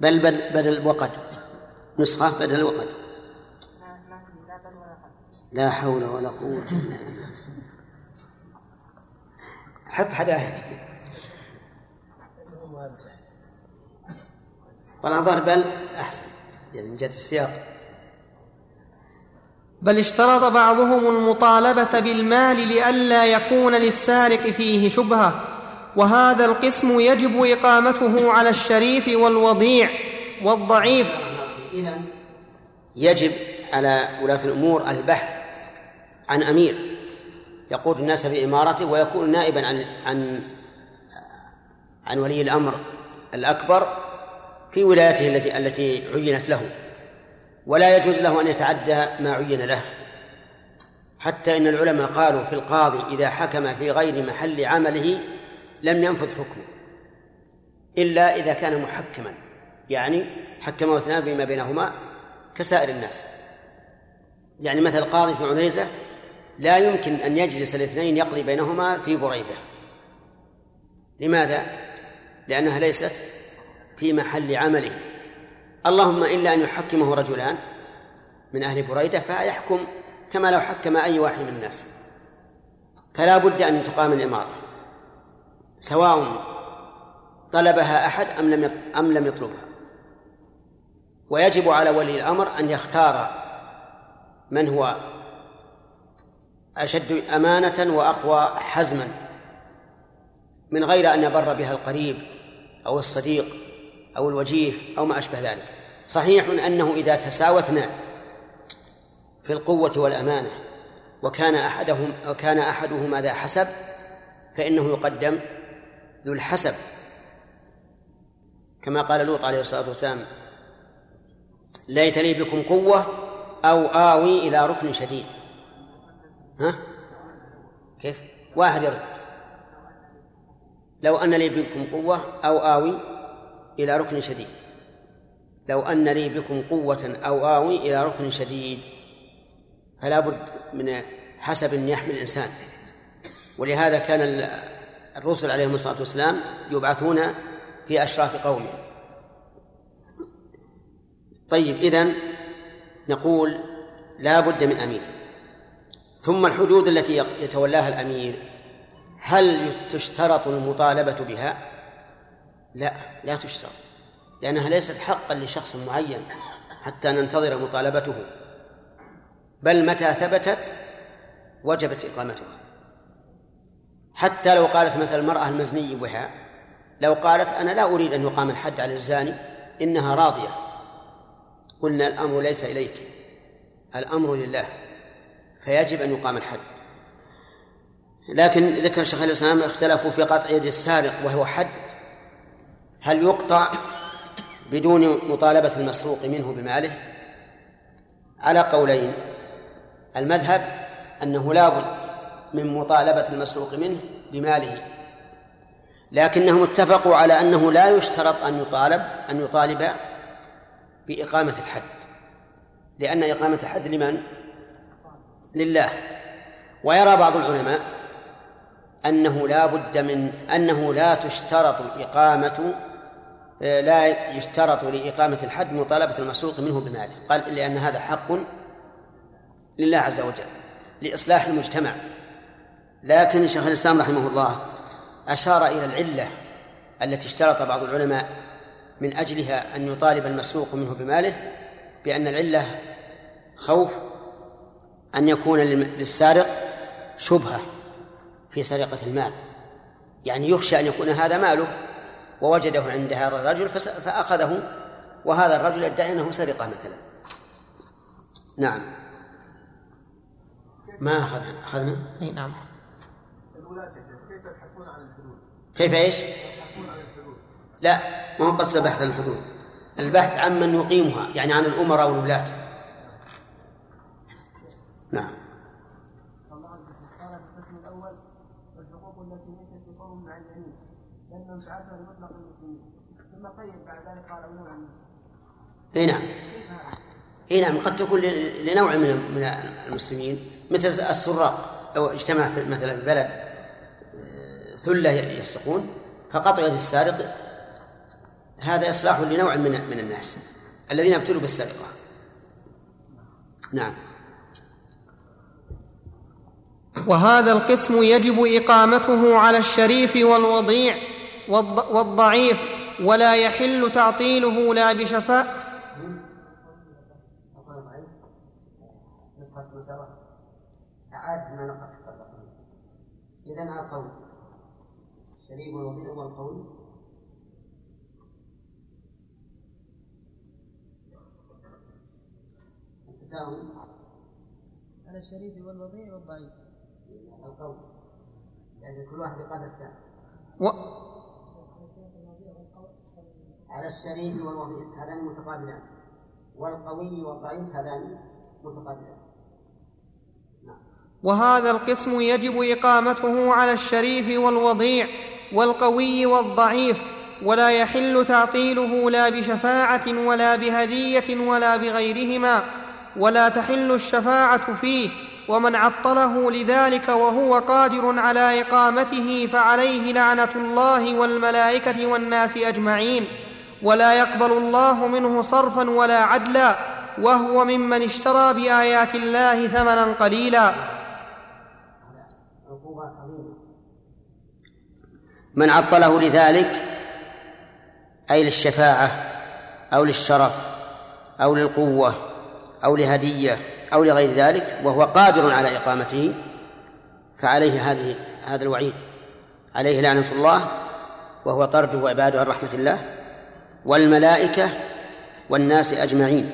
بل بدل وقد، نسخة بدل وقد. لا حول ولا قوة إلا بالله. حط حداها ولا ضرب بل أحسن يعني من جهة السياق. بل اشترط بعضهم المطالبة بالمال لئلا يكون للسارق فيه شبهة، وهذا القسم يجب إقامته على الشريف والوضيع والضعيف. إذن يجب على ولاة الأمور البحث عن أمير يقود الناس بإمارته ويكون نائبا عن ولي الأمر الأكبر في ولايته التي عينت له، ولا يجوز له أن يتعدى ما عين له، حتى إن العلماء قالوا في القاضي إذا حكم في غير محل عمله لم ينفذ حكمه إلا إذا كان محكما، يعني حكم واثنان بما بينهما كسائر الناس. يعني مثل قاضي في عنيزة لا يمكن أن يجلس الاثنين يقضي بينهما في بريدة. لماذا؟ لأنها ليست في محل عمله، اللهم إلا أن يحكمه رجلان من أهل بريدة فيحكم كما لو حكم أي واحد من الناس. فلا بد أن تقام الإمارة سواء طلبها أحد أم لم يطلبها. ويجب على ولي الأمر أن يختار من هو أشد أمانة وأقوى حزما، من غير أن يبر بها القريب أو الصديق أو الوجيه أو ما أشبه ذلك. صحيح أنه إذا تساوتنا في القوة والأمانة وكان أحدهما ذا حسب فإنه يقدم ذو الحسب، كما قال لوط عليه الصلاة والسلام ليتني بكم قوة أو آوي إلى ركن شديد. كيف واحد يرد لو أن لي بكم قوة أو آوي إلى ركن شديد، لو أن لي بكم قوة أو آوي إلى ركن شديد. فلا بد من حسب يحمل الإنسان، ولهذا كان الرسل عليهم الصلاة والسلام يبعثون في أشراف قومه. طيب إذن نقول لا بد من أمير. ثم الحدود التي يتولاها الأمير هل تشترط المطالبة بها؟ لا تشترط، لأنها ليست حقا لشخص معين حتى ننتظر مطالبته، بل متى ثبتت وجبت إقامتها. حتى لو قالت مثل المرأة المزنية بها، لو قالت أنا لا أريد أن يقام الحد على الزاني إنها راضية، قلنا الأمر ليس إليك، الأمر لله، فيجب أن يقام الحد. لكن ذكر الشيخ الإسلام اختلفوا في قطع يد السارق وهو حد، هل يقطع بدون مطالبة المسروق منه بماله؟ على قولين: المذهب أنه لا بد من مطالبة المسروق منه بماله، لكنهم اتفقوا على أنه لا يشترط أن يطالب بإقامة الحد، لأن إقامة الحد لمن؟ لله. ويرى بعض العلماء أنه لا بد من أنه لا تشترط إقامة لا يشترط لإقامة الحد مطالبة المسروق منه بماله، قال لأن هذا حق لله عز وجل لإصلاح المجتمع. لكن شيخ الإسلام رحمه الله أشار إلى العلة التي اشترط بعض العلماء من أجلها أن يطالب المسروق منه بماله، بأن العلة خوف أن يكون للسارق شبهة في سرقة المال، يعني يخشى أن يكون هذا ماله ووجده عند هذا الرجل فأخذه، وهذا الرجل يدعي أنه سرقة مثلا. نعم، ما أخذنا؟ أي نعم. كيف يبحثون عن الحدود؟ كيف إيش؟ لا، ما هو قصد بحث عن الحدود، البحث عن من يقيمها، يعني عن الأمراء والولاة. نعم. الله عز وجل قال في القسم الأول: والحقوق التي ليست بقوم مع اليمين لأن نجعلها لمطلق المسلمين، ثم قيد بعد ذلك قال نوع منهم. أي نعم. أي نعم، قد تكون لنوع من المسلمين، مثل السراق، أو اجتمع مثلا في بلد ثلة يسرقون فقطع يد السارق، هذا إصلاح لنوع من الناس الذين ابتلوا بالسرقة. نعم. وهذا القسم يجب إقامته على الشريف والوضيع والضعيف، ولا يحل تعطيله لا بشفاء. إذن القول شريف والوضيع والقول التساوي على الشريف والوضيع والضعيف القول، يعني كل واحد قال الثاني على الشريف والوضيع هذان متقابلان، والقوي والضعيف هذان متقابلان. وهذا القسم يجب إقامته على الشريف والوضيع والقوي والضعيف، ولا يحل تعطيله لا بشفاعة ولا بهدية ولا بغيرهما، ولا تحل الشفاعة فيه، ومن عطله لذلك وهو قادر على إقامته فعليه لعنة الله والملائكة والناس أجمعين، ولا يقبل الله منه صرفا ولا عدلا، وهو ممن اشترى بآيات الله ثمنا قليلا. من عطله لذلك أي للشفاعة أو للشرف أو للقوة أو لهدية أو لغير ذلك وهو قادر على إقامته فعليه هذا الوعيد، عليه لعنة الله وهو طرد وعباده عن رحمة الله والملائكة والناس أجمعين.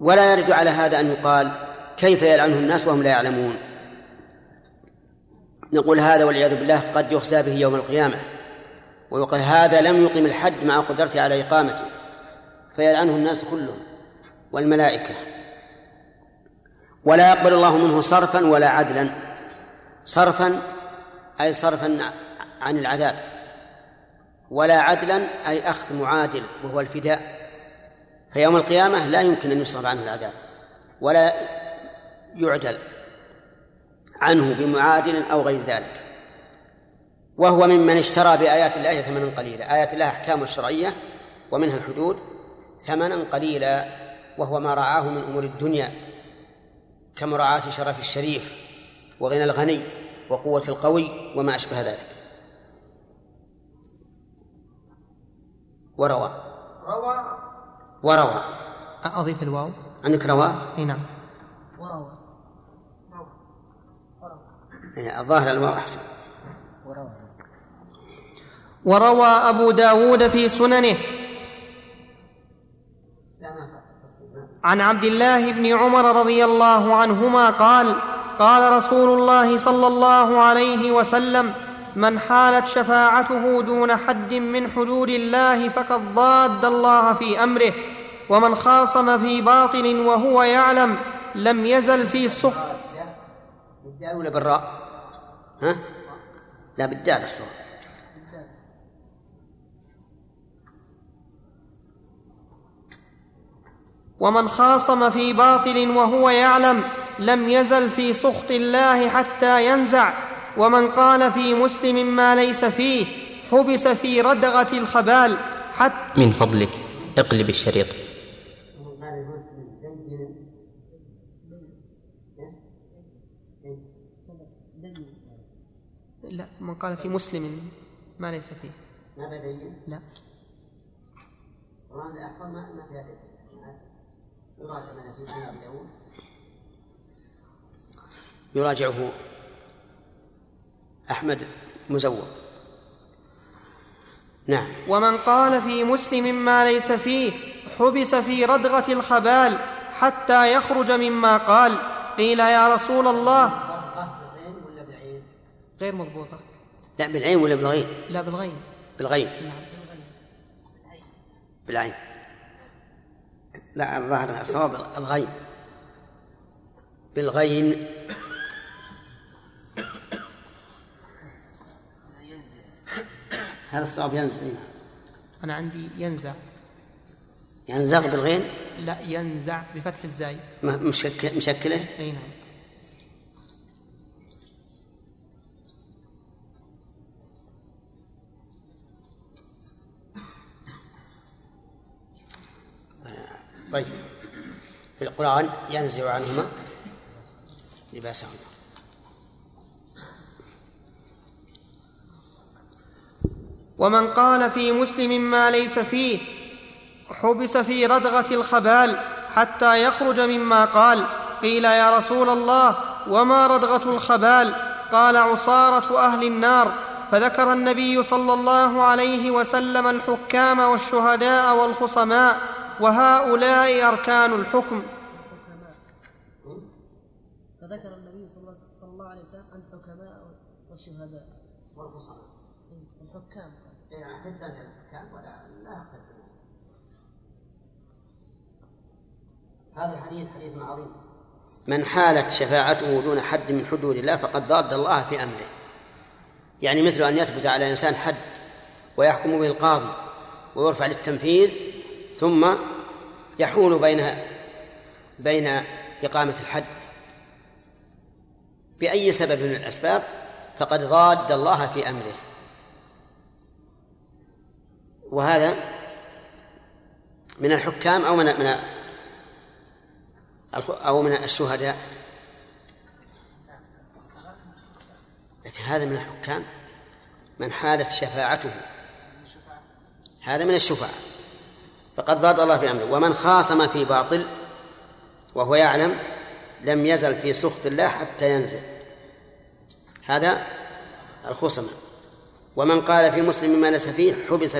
ولا يرد على هذا أن يقال كيف يلعنه الناس وهم لا يعلمون، نقول هذا والعياذ بالله قد يخزى به يوم القيامة، ويقال هذا لم يقم الحد مع قدرته على إقامته فيلعنه الناس كلهم والملائكة. ولا يقبل الله منه صرفا ولا عدلا، صرفا أي صرفا عن العذاب، ولا عدلا أي أخذ معادل وهو الفداء، فيوم القيامة لا يمكن أن يصرف عنه العذاب ولا يعدل عنه بمعادل أو غير ذلك. وهو ممن اشترى بآيات الله ثمنا قليلا، آيات الله أحكام الشرعية ومنها الحدود، ثمنا قليلا وهو ما رعاه من أمور الدنيا كمراعاة شرف الشريف وغنى الغني وقوة القوي وما أشبه ذلك. وروى أضيف الواو عندك روى. اي نعم، وروى الظاهر الواو أحسن. وروى أبو داود في سننه عن عبد الله بن عمر رضي الله عنهما قال: قال رسول الله صلى الله عليه وسلم: من حالت شفاعته دون حد من حدود الله فقد ضاد الله في أمره، ومن خاصم في باطل وهو يعلم لم يزل في الصف. بالدال ولا بالراء؟ ها؟ لا بالدال الصف. ومن خاصم في باطل وهو يعلم لم يزل في سخط الله حتى ينزع، ومن قال في مسلم ما ليس فيه حبس في ردغة الخبال. حتى من فضلك اقلب الشريط. لا، من قال في مسلم ما ليس فيه. لا يراجعه أحمد مزوق. نعم. ومن قال في مسلم ما ليس فيه حبس في ردغة الخبال حتى يخرج مما قال. قيل يا رسول الله. غير مضبوطة. لا بالعين ولا بالغين؟ لا بالغين. بالغين. نعم. بالعين. لا الظاهر الصواب الغين. بالغين. هذا الصعب ينزع. أنا عندي ينزع. ينزع بالغين؟ لا، ينزع بفتح الزاي. مشكلة؟ أي نعم. طيب في القرآن ينزع عنهما لباسهما. ومن قال في مسلم ما ليس فيه حبس في ردغة الخبال حتى يخرج مما قال. قيل يا رسول الله وما ردغة الخبال؟ قال عصارة أهل النار. فذكر النبي صلى الله عليه وسلم الحكام والشهداء والخصماء، وهؤلاء أركان الحكم. فذكر النبي صلى الله عليه وسلم الحكماء والشهداء والخصماء. الحكام حتى الحكام ولا لا. هذا الحديث حديث عظيم. من حالت شفاعته دون حد من حدود الله فقد ضاد الله في أمره، يعني مثل أن يثبت على إنسان حد ويحكم به القاضي ويرفع للتنفيذ ثم يحول بين إقامة الحد بأي سبب من الأسباب، فقد ضاد الله في أمره. وهذا من الحكام أو من الشهداء. لكن هذا من الحكام من حالت شفاعته، هذا من الشفاعة فقد ضاد الله في أمره. ومن خاصم في باطل وهو يعلم لم يزل في سخط الله حتى ينزل، هذا الخصم. ومن قال في مسلم ما ليس فيه حبس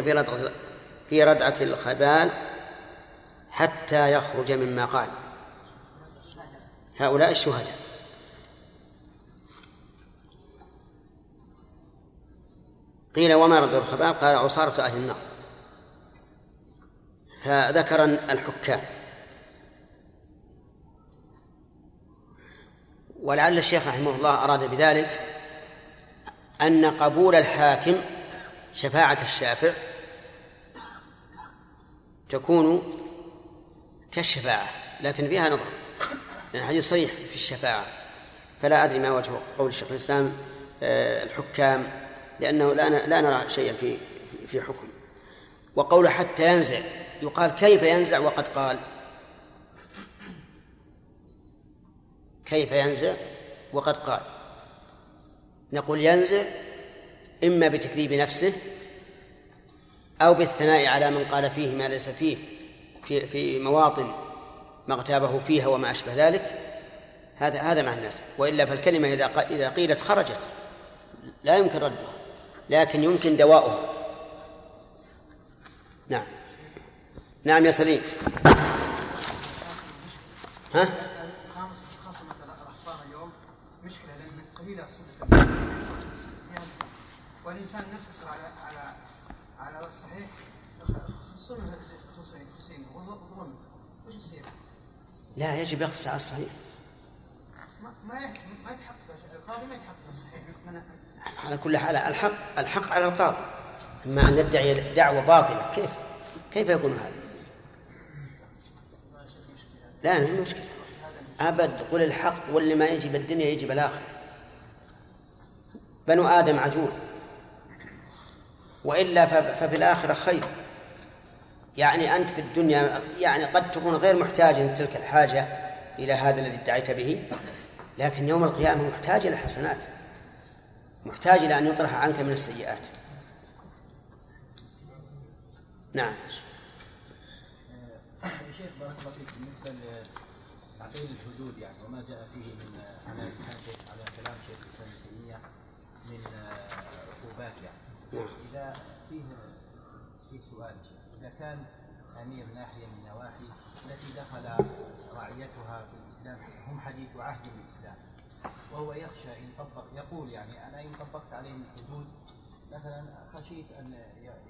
في ردعة الخبال حتى يخرج مما قال. هؤلاء الشهداء. قيل وما ردعة الخبال؟ قال عصارة أهل النار. فذكر الحكام. ولعل الشيخ رحمه الله أراد بذلك أن قبول الحاكم شفاعة الشافع تكون كالشفاعة، لكن فيها نظر، لأن الحديث صريح في الشفاعة. فلا أدري ما وجه قول شيخ الإسلام الحكام، لأنه لا نرى شيئا في حكم. وقوله حتى ينزع، يقال كيف ينزع وقد قال؟ كيف ينزع وقد قال؟ نقول ينزع إما بتكذيب نفسه أو بالثناء على من قال فيه ما ليس فيه في مواطن ما اغتابه فيها وما أشبه ذلك. هذا مع الناس. وإلا فالكلمة إذا قيلت خرجت، لا يمكن ردها، لكن يمكن دواؤها. نعم. نعم يا سليم. ها؟ والإنسان يقتصر على الصحيح خصومه وظلمه، وش يصير؟ لا يجب يقتصر على الصحيح. ما يتحقق القاضي، ما يتحقق الصحيح. على كل حال الحق على القاضي، أما أن يدعي دعوة باطلة كيف يكون هذا؟ لا ما هي مشكلة أبد، قل الحق واللي ما يجب الدنيا يجب الآخرة. بنو آدم عجول، وإلا ففي الآخرة خير. يعني أنت في الدنيا يعني قد تكون غير محتاج تلك الحاجة إلى هذا الذي ادعيت به، لكن يوم القيامة محتاج إلى حسنات، محتاج إلى أن يطرح عنك من السيئات. نعم يا شيخ بارك الله فيك. بالنسبة لتعطيل الحدود يعني وما جاء فيه من على لسان شيخ على كلام شيخ الإسلام الدينية من عقوبات يعني إذا فيه سؤال إذا كان أمير ناحية من النواحي التي دخل رعيتها في الإسلام هم حديث عهد بالإسلام وهو يخشى إن طبق يقول يعني أنا إن طبقت عليهم الحدود مثلا خشيت أن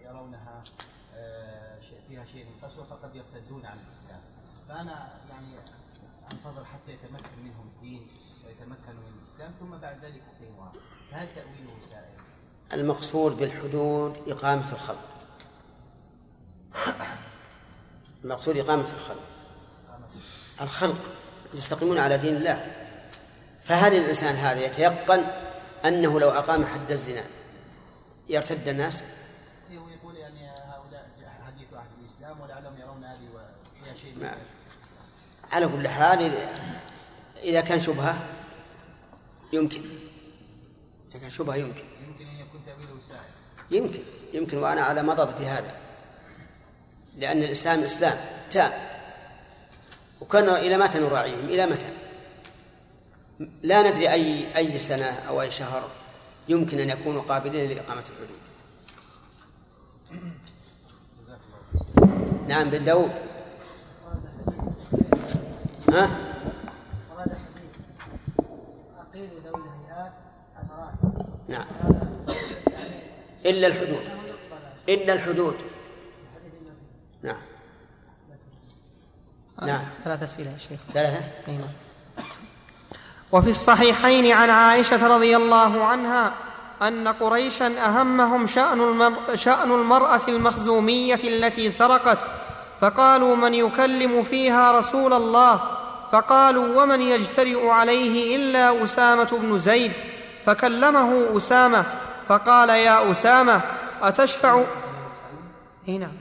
يرونها فيها شيء من قسوة فقد يرتدون عن الإسلام، فأنا يعني أنتظر حتى يتمكن منهم الدين ويتمكنوا من الإسلام ثم بعد ذلك يقيموها، فهل تأويله سائر؟ المقصود بالحدود إقامة الخلق، المقصود إقامة الخلق، الخلق يستقيمون على دين الله. فهل الإنسان هذا يتيقن أنه لو أقام حد الزنا يرتد الناس؟ يقول يعني هؤلاء حديث عهد الإسلام ولعلهم يرون هذه وفيها شيء. على كل حال إذا كان شبهة يمكن، إذا كان شبهة يمكن أن يكون تأويله سائر، يمكن وأنا على مضض في هذا، لأن الإسلام إسلام تام، وكان إلى متى نراعيهم؟ إلى متى؟ لا ندري أي سنة أو أي شهر يمكن أن يكونوا قابلين لإقامة الحدود. نعم بن داود. ها؟ نعم إلا الحدود. نعم نعم 3 أسئلة يا شيخ. 3 نعم. وفي الصحيحين عن عائشة رضي الله عنها أن قريشا أهمهم شأن المرأة المخزومية التي سرقت، فقالوا من يكلم فيها رسول الله؟ فقالوا ومن يجترئ عليه إلا أسامة بن زيد، فكلمه أسامة فقال يا أسامة أتشفع؟ هنا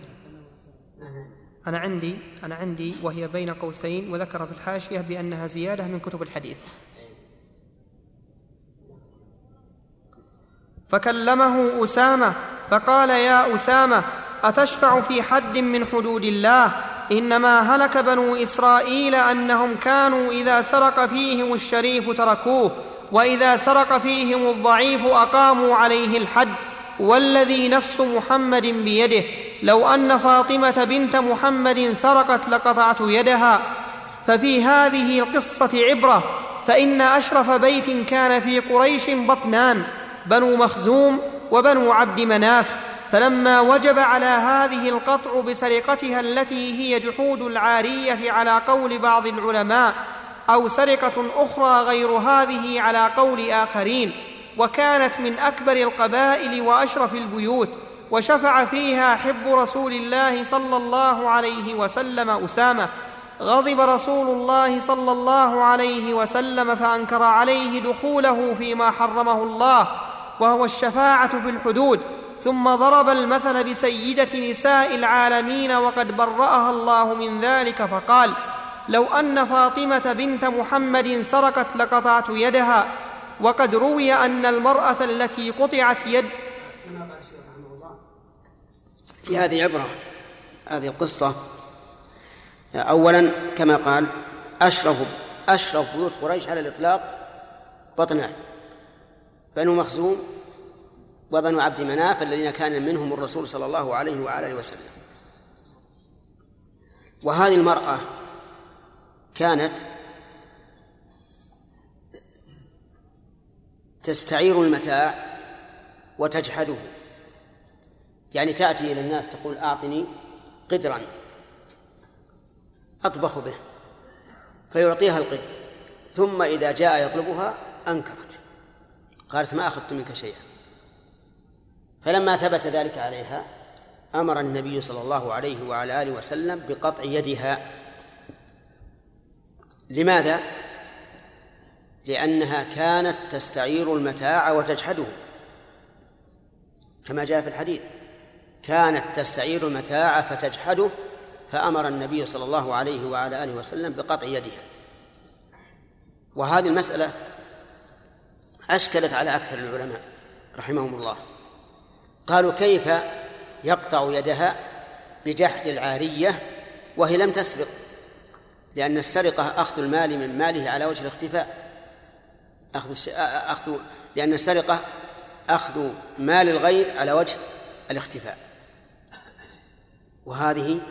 أنا عندي وهي بين قوسين، وذكر في الحاشية بأنها زيادة من كتب الحديث. فكلمه أسامة فقال يا أسامة أتشفع في حد من حدود الله؟ إنما هلك بنو إسرائيل أنهم كانوا إذا سرق فيهم الشريف تركوه، وإذا سرق فيهم الضعيف أقاموا عليه الحد، والذي نفس محمد بيده لو أن فاطمة بنت محمد سرقت لقطعت يدها. ففي هذه القصة عبرة، فإن أشرف بيت كان في قريش بطنان، بنو مخزوم وبنو عبد مناف، فلما وجب على هذه القطع بسرقتها التي هي جحود العارية على قول بعض العلماء، أو سرقة أخرى غير هذه على قول آخرين، وكانت من أكبر القبائل وأشرف البيوت، وشفع فيها حب رسول الله صلى الله عليه وسلم أسامة، غضب رسول الله صلى الله عليه وسلم فأنكر عليه دخوله فيما حرمه الله وهو الشفاعة في الحدود، ثم ضرب المثل بسيدة نساء العالمين وقد برأها الله من ذلك فقال لو أن فاطمة بنت محمد سرقت لقطعت يدها. وقد روي أن المرأة التي قطعت يد في هذه عبرة، هذه القصة. أولا كما قال أشرف بيوت قريش على الإطلاق بطنان، بنو مخزوم وبنو عبد مناف الذين كان منهم الرسول صلى الله عليه وآله وسلم. وهذه المرأة كانت تستعير المتاع وتجحده، يعني تأتي إلى الناس تقول أعطني قدرا أطبخ به فيعطيها القدر، ثم إذا جاء يطلبها أنكرت، قالت ما أخذت منك شيئا. فلما ثبت ذلك عليها أمر النبي صلى الله عليه وعلى آله وسلم بقطع يدها. لماذا؟ لأنها كانت تستعير المتاع وتجحده، كما جاء في الحديث كانت تستعير المتاع فتجحده، فأمر النبي صلى الله عليه وعلى آله وسلم بقطع يدها. وهذه المسألة أشكلت على أكثر العلماء رحمهم الله، قالوا كيف يقطع يدها بجحد العارية وهي لم تسرق، لأن السرقة أخذ المال من ماله على وجه الاختفاء، لأن السرقة أخذ مال الغير على وجه الاختفاء، وهذه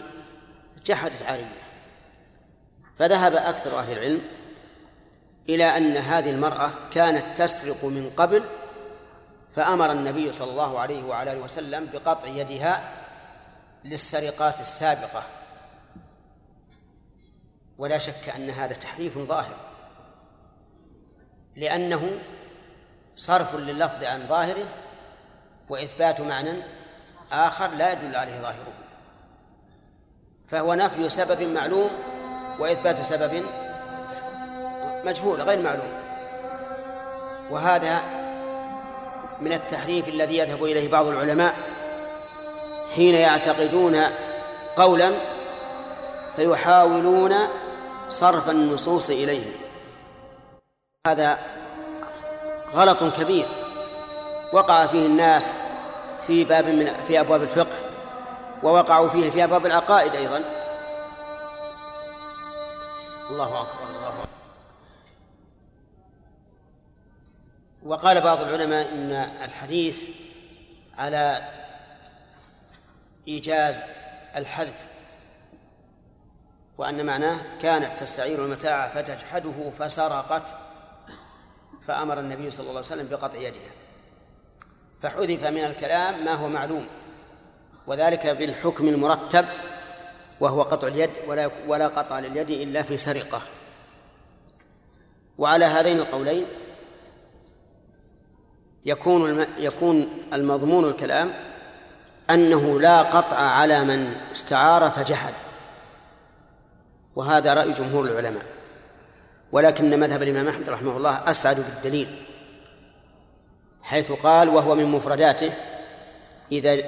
جحدت عارية. فذهب أكثر أهل العلم إلى أن هذه المرأة كانت تسرق من قبل، فأمر النبي صلى الله عليه وعلى آله وسلم بقطع يدها للسرقات السابقة. ولا شك أن هذا تحريف ظاهر، لأنه صرف لللفظ عن ظاهره وإثبات معنى آخر لا يدل عليه ظاهره، فهو نفي سبب معلوم وإثبات سبب مجهول غير معلوم، وهذا من التحريف الذي يذهب إليه بعض العلماء حين يعتقدون قولا فيحاولون صرف النصوص إليه. هذا غلط كبير وقع فيه الناس في أبواب الفقه، ووقعوا فيه في أبواب العقائد أيضا. الله أكبر الله أكبر. وقال بعض العلماء إن الحديث على إيجاز الحذف، وأن معناه كانت تستعير المتاع فتجحده فسرقت، فأمر النبي صلى الله عليه وسلم بقطع يدها، فحذف من الكلام ما هو معلوم، وذلك بالحكم المرتب وهو قطع اليد، ولا قطع لليد إلا في سرقة. وعلى هذين القولين يكون المضمون الكلام أنه لا قطع على من استعار فجحد، وهذا رأي جمهور العلماء، ولكن مذهب الإمام أحمد رحمه الله أسعد بالدليل، حيث قال وهو من مفرداته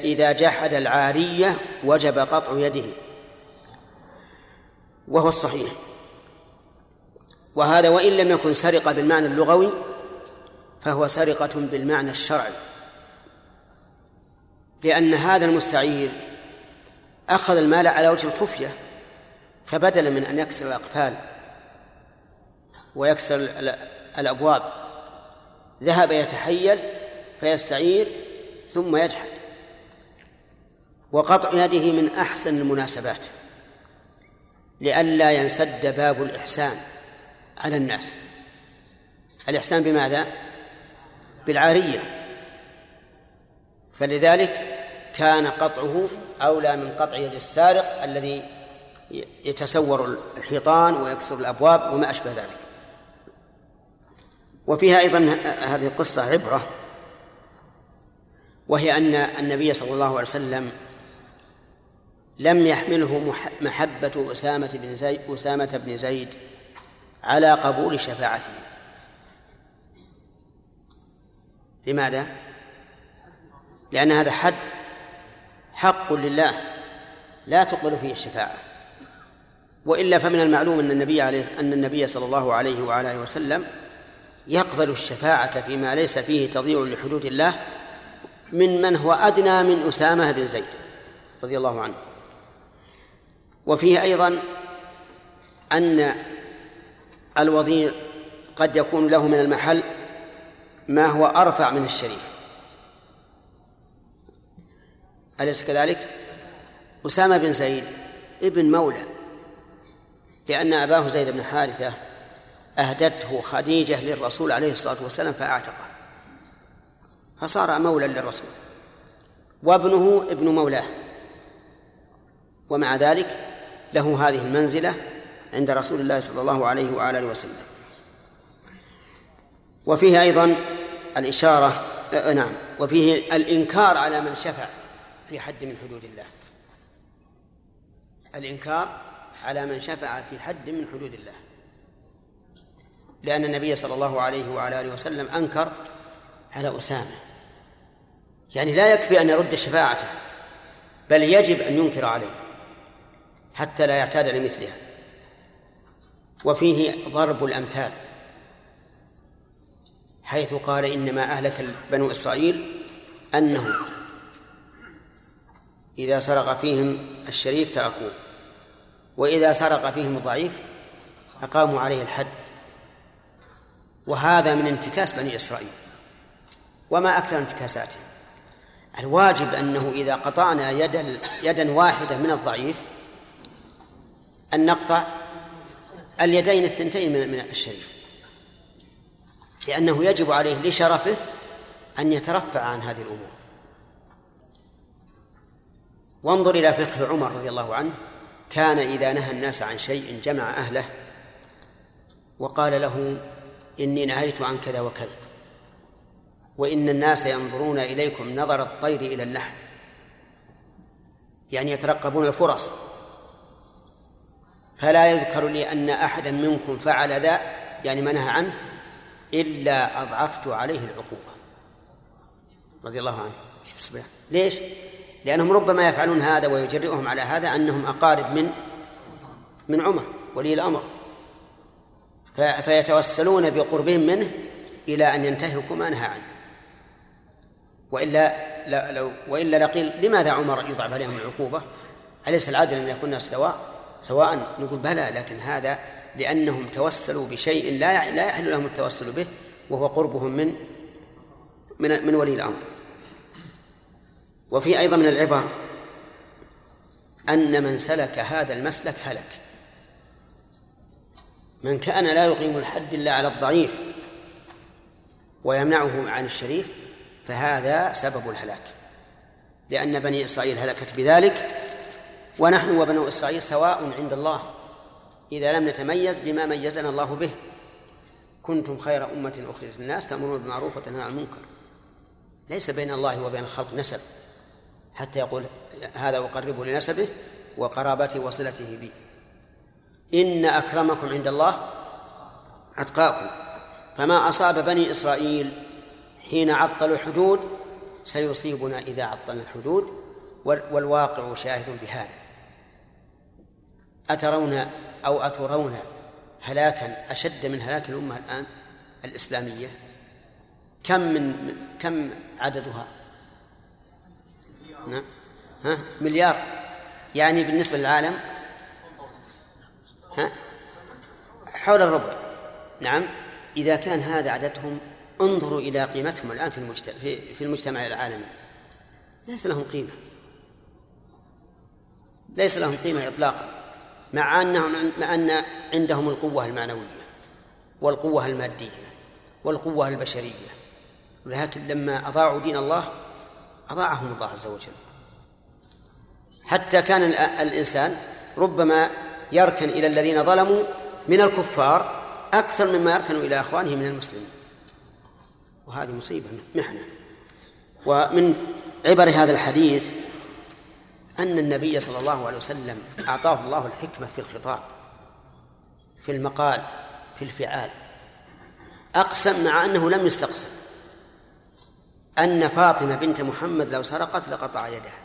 إذا جحد العارية وجب قطع يده، وهو الصحيح. وهذا وإن لم يكن سرقة بالمعنى اللغوي فهو سرقة بالمعنى الشرعي، لأن هذا المستعير أخذ المال على وجه الخفية، فبدلا من أن يكسر الأقفال ويكسر الأبواب ذهب يتحيل فيستعير ثم يجحد. وقطع يده من أحسن المناسبات لئلا ينسد باب الإحسان على الناس. الإحسان بماذا؟ بالعارية. فلذلك كان قطعه أولى من قطع يد السارق الذي يتسور الحيطان ويكسر الأبواب وما أشبه ذلك. وفيها أيضا هذه القصة عبرة، وهي أن النبي صلى الله عليه وسلم لم يحمله محبة أسامة بن زيد على قبول شفاعته. لماذا؟ لأن هذا حد حق لله لا تقبل فيه الشفاعة، وإلا فمن المعلوم أن النبي صلى الله عليه وعلى آله وسلم يقبل الشفاعة فيما ليس فيه تضييع لحدود الله من هو أدنى من أسامة بن زيد رضي الله عنه. وفيه أيضا أن الوضيع قد يكون له من المحل ما هو أرفع من الشريف، أليس كذلك؟ أسامة بن زيد ابن مولى، لأن أباه زيد بن حارثة أهدته خديجة للرسول عليه الصلاة والسلام فأعتقه، فصار مولا للرسول، وابنه ابن مولاه، ومع ذلك له هذه المنزلة عند رسول الله صلى الله عليه وآله وسلم. وفيه أيضا الإشارة وفيه الإنكار على من شفع في حد من حدود الله، الإنكار على من شفع في حد من حدود الله، لأن النبي صلى الله عليه وآله وسلم أنكر على أسامة، يعني لا يكفي أن يرد شفاعته بل يجب أن ينكر عليه حتى لا يعتاد لمثلها. وفيه ضرب الأمثال، حيث قال إنما أهلك بنو إسرائيل أنه إذا سرق فيهم الشريف تركوه، وإذا سرق فيهم الضعيف أقاموا عليه الحد، وهذا من انتكاس بني إسرائيل وما أكثر انتكاساتهم. الواجب أنه إذا قطعنا يدا واحدة من الضعيف أن نقطع اليدين الثنتين من الشريف، لأنه يجب عليه لشرفه أن يترفع عن هذه الأمور. وانظر إلى فقه عمر رضي الله عنه، كان إذا نهى الناس عن شيء جمع أهله وقال له إني نهيت عن كذا وكذا، وإن الناس ينظرون إليكم نظر الطير إلى اللحم، يعني يترقبون الفرص، فلا يذكر لي أن أحدا منكم فعل ذا يعني منه عنه إلا أضعفت عليه العقوبة، رضي الله عنه. ليش؟ لأنهم ربما يفعلون هذا ويجرئهم على هذا أنهم أقارب من عمر ولي الأمر، فيتوسلون بقربهم منه إلى أن ينتهكوا ما نهى عنه، وإلا لقيل لماذا عمر يضعف عليهم العقوبة؟ أليس العادل أن يكون سواء؟ نقول بلى، لكن هذا لأنهم توسلوا بشيء لا يحل لهم التوسل به، وهو قربهم من ولي الأمر. وفي أيضا من العبر أن من سلك هذا المسلك هلك، من كان لا يقيم الحد إلا على الضعيف ويمنعه عن الشريف فهذا سبب الهلاك، لأن بني إسرائيل هلكت بذلك، ونحن وبنو إسرائيل سواء عند الله إذا لم نتميز بما ميزنا الله به. كنتم خير أمة أخرجت للناس تأمرون بالمعروف وتنهون عن المنكر، ليس بين الله وبين الخلق نسب حتى يقول هذا أقربه لنسبه وقرابته وصلته بي، إن أكرمكم عند الله أتقاكم. فما أصاب بني إسرائيل حين عطلوا الحدود سيصيبنا إذا عطلنا الحدود، والواقع شاهد بهذا. أترون هلاكا أشد من هلاك الأمة الآن الإسلامية؟ كم عددها؟ مليار، يعني بالنسبة للعالم حول الربع. نعم، إذا كان هذا عددهم انظروا إلى قيمتهم الآن في المجتمع العالمي، ليس لهم قيمة إطلاقا، مع أن عندهم القوة المعنوية والقوة المادية والقوة البشرية، ولكن لما أضاعوا دين الله أضاعهم الله عز وجل. حتى كان الإنسان ربما يركن إلى الذين ظلموا من الكفار أكثر مما يركنوا إلى أخوانه من المسلمين، وهذه مصيبة محنة. ومن عبر هذا الحديث أن النبي صلى الله عليه وسلم أعطاه الله الحكمة في الخطاب، في المقال، في الفعال، أقسم مع أنه لم يستقسم، أن فاطمة بنت محمد لو سرقت لقطع يدها،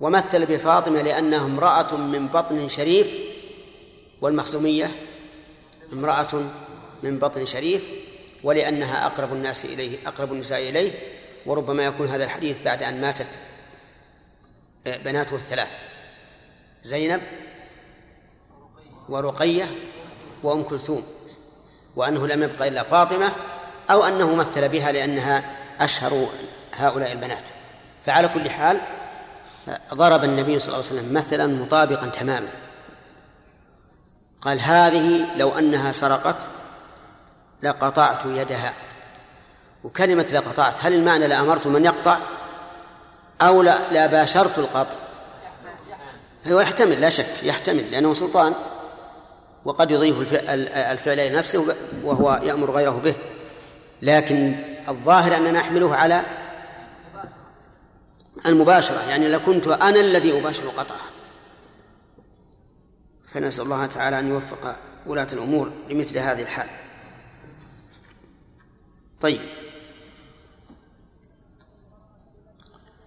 ومثل بفاطمة لأنها امرأة من بطن شريف، والمخزومية امرأة من بطن شريف، ولأنها أقرب النساء إليه، وربما يكون هذا الحديث بعد أن ماتت بناته الثلاث، زينب ورقية وأم كلثوم، وأنه لم يبق إلا فاطمة، أو أنه مثل بها لأنها أشهر هؤلاء البنات. فعلى كل حال ضرب النبي صلى الله عليه وسلم مثلا مطابقا تماما، قال هذه لو أنها سرقت لقطعت يدها، وكلمة لقطعت هل المعنى لأمرت من يقطع أو لا باشرت القطع؟ هو يحتمل لا شك يحتمل، لأنه سلطان وقد يضيف الفعل إلى نفسه وهو يأمر غيره به، لكن الظاهر أننا نحمله على المباشرة، يعني لكنت أنا الذي أباشر قطعه. فنسأل الله تعالى أن يوفق ولاة الأمور لمثل هذه الحال. طيب.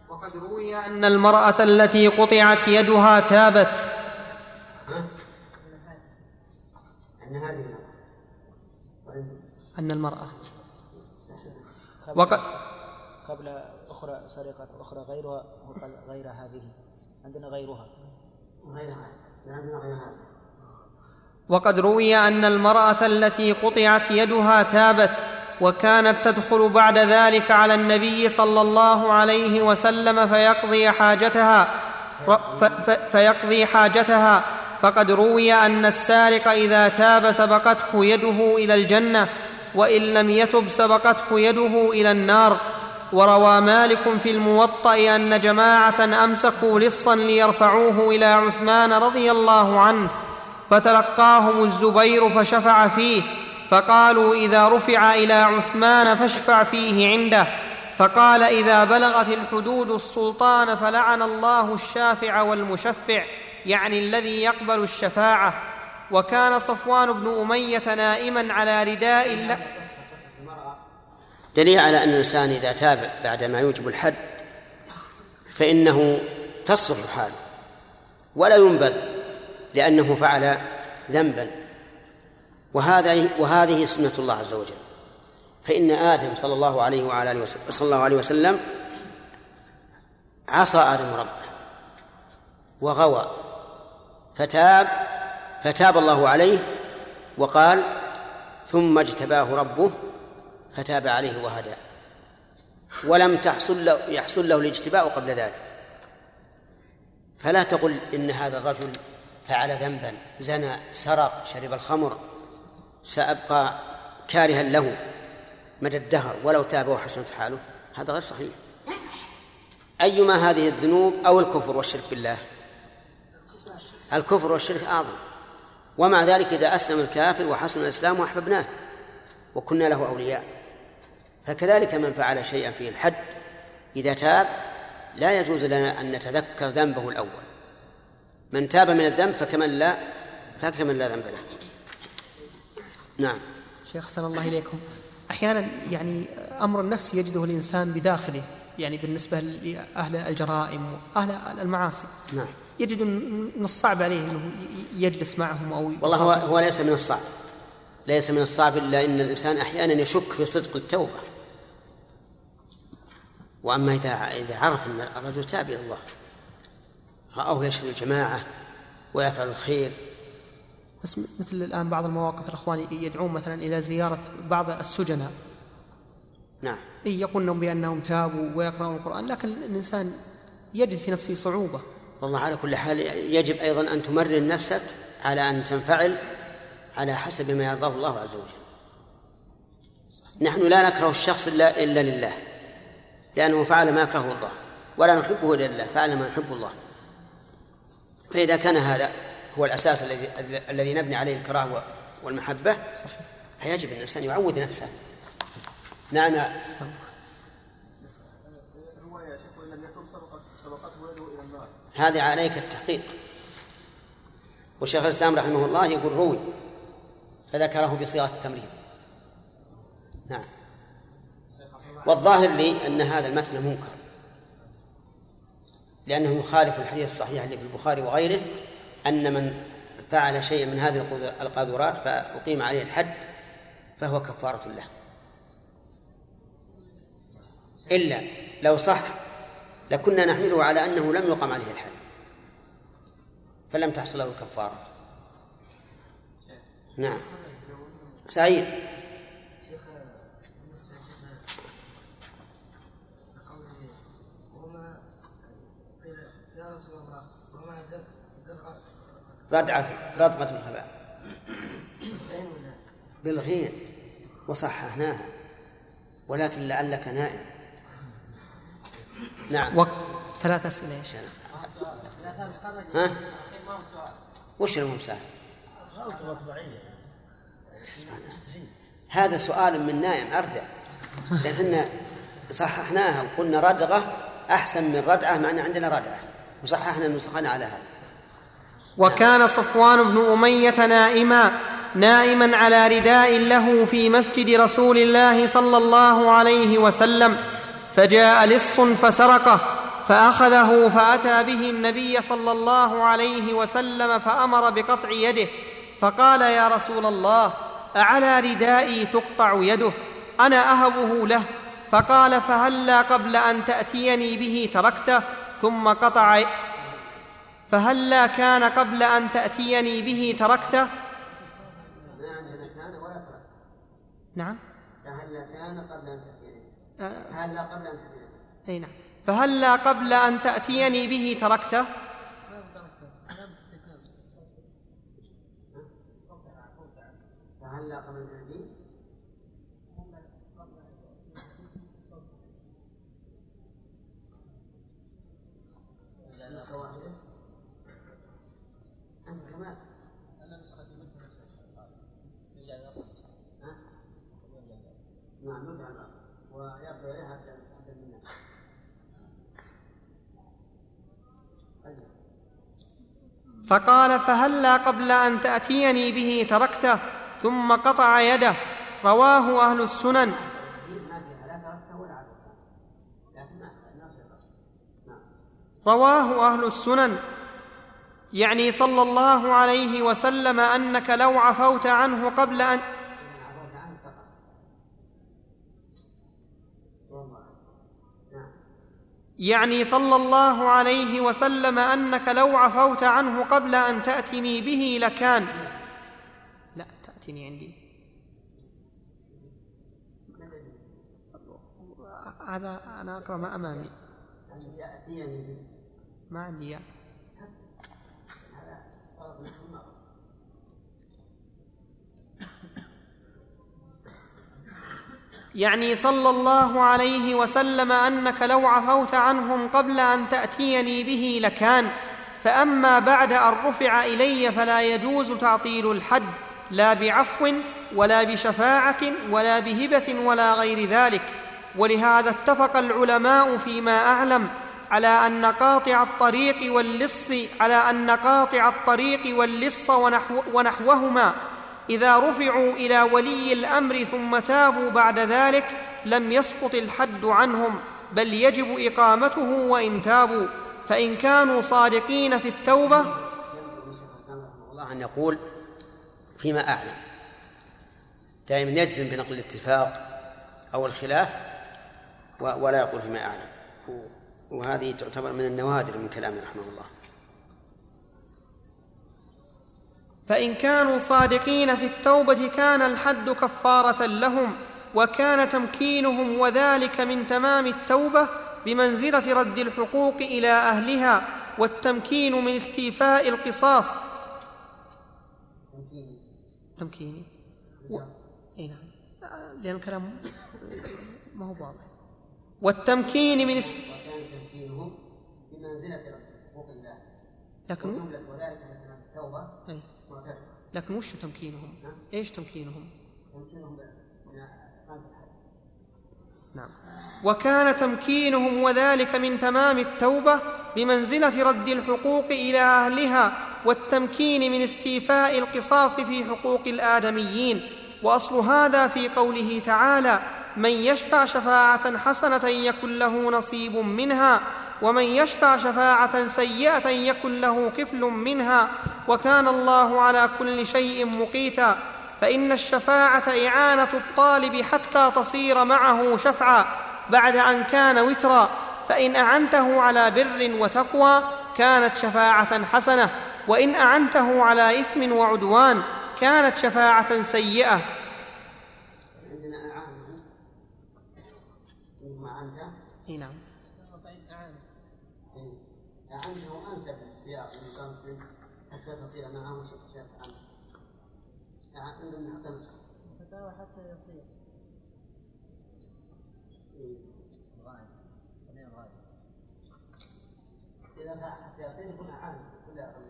وقد روي أن المرأة التي قطعت يدها تابت. أن المرأة قبل أخرى سرقت أخرى غيرها وقال غير هذه، عندنا غيرها. وقد روي أن المرأة التي قطعت يدها تابت، وكانت تدخل بعد ذلك على النبي صلى الله عليه وسلم فيقضي حاجتها فقد روي أن السارق إذا تاب سبقته يده إلى الجنة، وإن لم يتب سبقته يده إلى النار. وروى مالك في الموطأ أن جماعة أمسكوا لصا ليرفعوه إلى عثمان رضي الله عنه، فتلقاهم الزبير فشفع فيه، فقالوا إذا رفع إلى عثمان فاشفع فيه عنده، فقال إذا بلغت الحدود السلطان فلعن الله الشافع والمشفع، يعني الذي يقبل الشفاعة. وكان صفوان بن أمية نائما على رداء الله. دليل على أن الإنسان إذا تاب بعد ما يوجب الحد فإنه تصلح حاله ولا ينبذ لأنه فعل ذنبا، وهذه سنة الله عز وجل. فإن آدم صلى الله عليه وعلى آله صلى الله عليه وسلم عصى آدم ربه وغوى فتاب الله عليه، وقال ثم اجتباه ربه فتاب عليه وهدى، ولم يحصل له الاجتباء قبل ذلك. فلا تقل إن هذا الرجل فعل ذنبا، زنى، سرق، شرب الخمر، سأبقى كارها له مدى الدهر ولو تاب وحسنت حاله، هذا غير صحيح. أيما هذه الذنوب أو الكفر والشرك بالله، الكفر والشرك أعظم، ومع ذلك إذا أسلم الكافر وحسن الإسلام وأحببناه وكنا له أولياء. فكذلك من فعل شيئا فيه الحد إذا تاب لا يجوز لنا أن نتذكر ذنبه الأول، من تاب من الذنب فكمن لا ذنب له. نعم. شيخ حسن الله إليكم، أحيانا يعني أمر النفس يجده الإنسان بداخله، يعني بالنسبة لأهل الجرائم وأهل المعاصي، نعم، يجد من الصعب عليه أنه يجلس معهم أو والله هو ليس من الصعب إلا إن الإنسان أحيانا يشك في صدق التوبة. وأما إذا عرف أن الرجل تاب إلى الله، رأوه يشهد الجماعة ويفعل الخير. بس مثل الآن بعض المواقف الأخوان يدعون مثلا إلى زيارة بعض السجناء، نعم، يقولون بأنهم تابوا ويقرأون القرآن، لكن الإنسان يجد في نفسه صعوبة. والله على كل حال يجب أيضا أن تمرن نفسك على أن تنفعل على حسب ما يرضاه الله عز وجل. صحيح. نحن لا نكره الشخص إلا لله، لأنه فعل ما يكره الله، ولا نحبه إلا لله، فعل ما يحب الله. فإذا كان هذا هو الأساس الذي نبني عليه الكراهة والمحبة، صحيح، فيجب أن الإنسان يعود نفسه. نعم. هذا عليك التحقيق. والشيخ الإسلام رحمه الله يقول روي، فذكره بصيغة التمريض. نعم. والظاهر لي أن هذا المثل منكر، لأنه يخالف الحديث الصحيح اللي في البخاري وغيره أن من فعل شيئا من هذه القاذورات فأقيم عليه الحد فهو كفارة له، إلا لو صح لكنا نحمله على أنه لم يقم عليه الحد فلم تحصل له الكفارة. نعم. سعيد. ردغة الخباء بالغين وصححناها. ولكن لعلك نائم. نعم. ثلاث أسئلة يا شيخ. ها؟ وش المهم سهل؟ غلطة مطبعية. هذا سؤال من نائم أرجع، لأننا صححناها وقلنا ردغة أحسن من ردعة، مع أن عندنا ردعة، وصححنا نسخنا على هذا. وكان نعم. صفوان بن أمية نائما على رداء له في مسجد رسول الله صلى الله عليه وسلم، فجاء لص فسرقه فأخذه فأتى به النبي صلى الله عليه وسلم فأمر بقطع يده، فقال يا رسول الله أعلى ردائي تقطع يده أنا أهبه له، فقال فهلا قبل أن تأتيني به تركته، ثم قطع فهلا كان قبل أن تأتيني به تركته. نعم. فهلا كان قبل أن تأتيني. هلا قبل أن تأتيني. أي نعم. فهلا قبل أن تأتيني به تركته. فهلا قبل أن تأتيني. نعم نضع الأصل ويبدو عليها حتى الناس. فقال فهلا قبل أن تأتيني به تركته ثم قطع يده، رواه أهل السنن. يعني صلى الله عليه وسلم أنك لو عفوت عنه قبل أن تأتني به لكان لا تأتني عندي هذا أنا أقرأ ما أمامي ما عندي يعني. يعني صلى الله عليه وسلم أنك لو عفوت عنهم قبل أن تأتيني به لكان، فأما بعد أن رفع إلي فلا يجوز تعطيل الحد لا بعفو ولا بشفاعة ولا بهبة ولا غير ذلك. ولهذا اتفق العلماء فيما أعلم على أن قاطع الطريق واللص ونحوهما إذا رفعوا إلى ولي الأمر ثم تابوا بعد ذلك لم يسقط الحد عنهم، بل يجب إقامته وإن تابوا، فإن كانوا صادقين في التوبة. الله أن يقول فيما أعلم، دائما يجزم بنقل الاتفاق أو الخلاف ولا يقول فيما أعلم، وهذه تعتبر من النوادر من كلام رحمه الله. فإن كانوا صادقين في التوبة كان الحد كفارة لهم، وكان تمكينهم وذلك من تمام التوبة بمنزلة رد الحقوق إلى أهلها، والتمكين من استيفاء القصاص تمكيني لأن الكلام ما هو واضح. والتمكين من تمكينهم بمنزلة رد الحقوق إلى أهلها، وذلك من التوبة. لكن وش تمكينهم؟ إيش تمكينهم؟ نعم. وكان تمكينهم وذلك من تمام التوبة بمنزلة رد الحقوق إلى أهلها، والتمكين من استيفاء القصاص في حقوق الآدميين. وأصل هذا في قوله تعالى من يشفع شفاعة حسنة يكن له نصيب منها ومن يشفع شفاعة سيئة يكن له كفل منها، وكان الله على كل شيء مقيتا. فإن الشفاعة إعانة الطالب حتى تصير معه شفعا بعد أن كان وترا، فإن أعنته على بر وتقوى كانت شفاعة حسنة، وإن أعنته على إثم وعدوان كانت شفاعة سيئة. نعم. أعنه أنسب للسياق حتى تصير معه شفاعة حسنة. أعنه حتى يصير الغائب جميع الغائب إذا حتى يصير كلها عامل كلها غائب.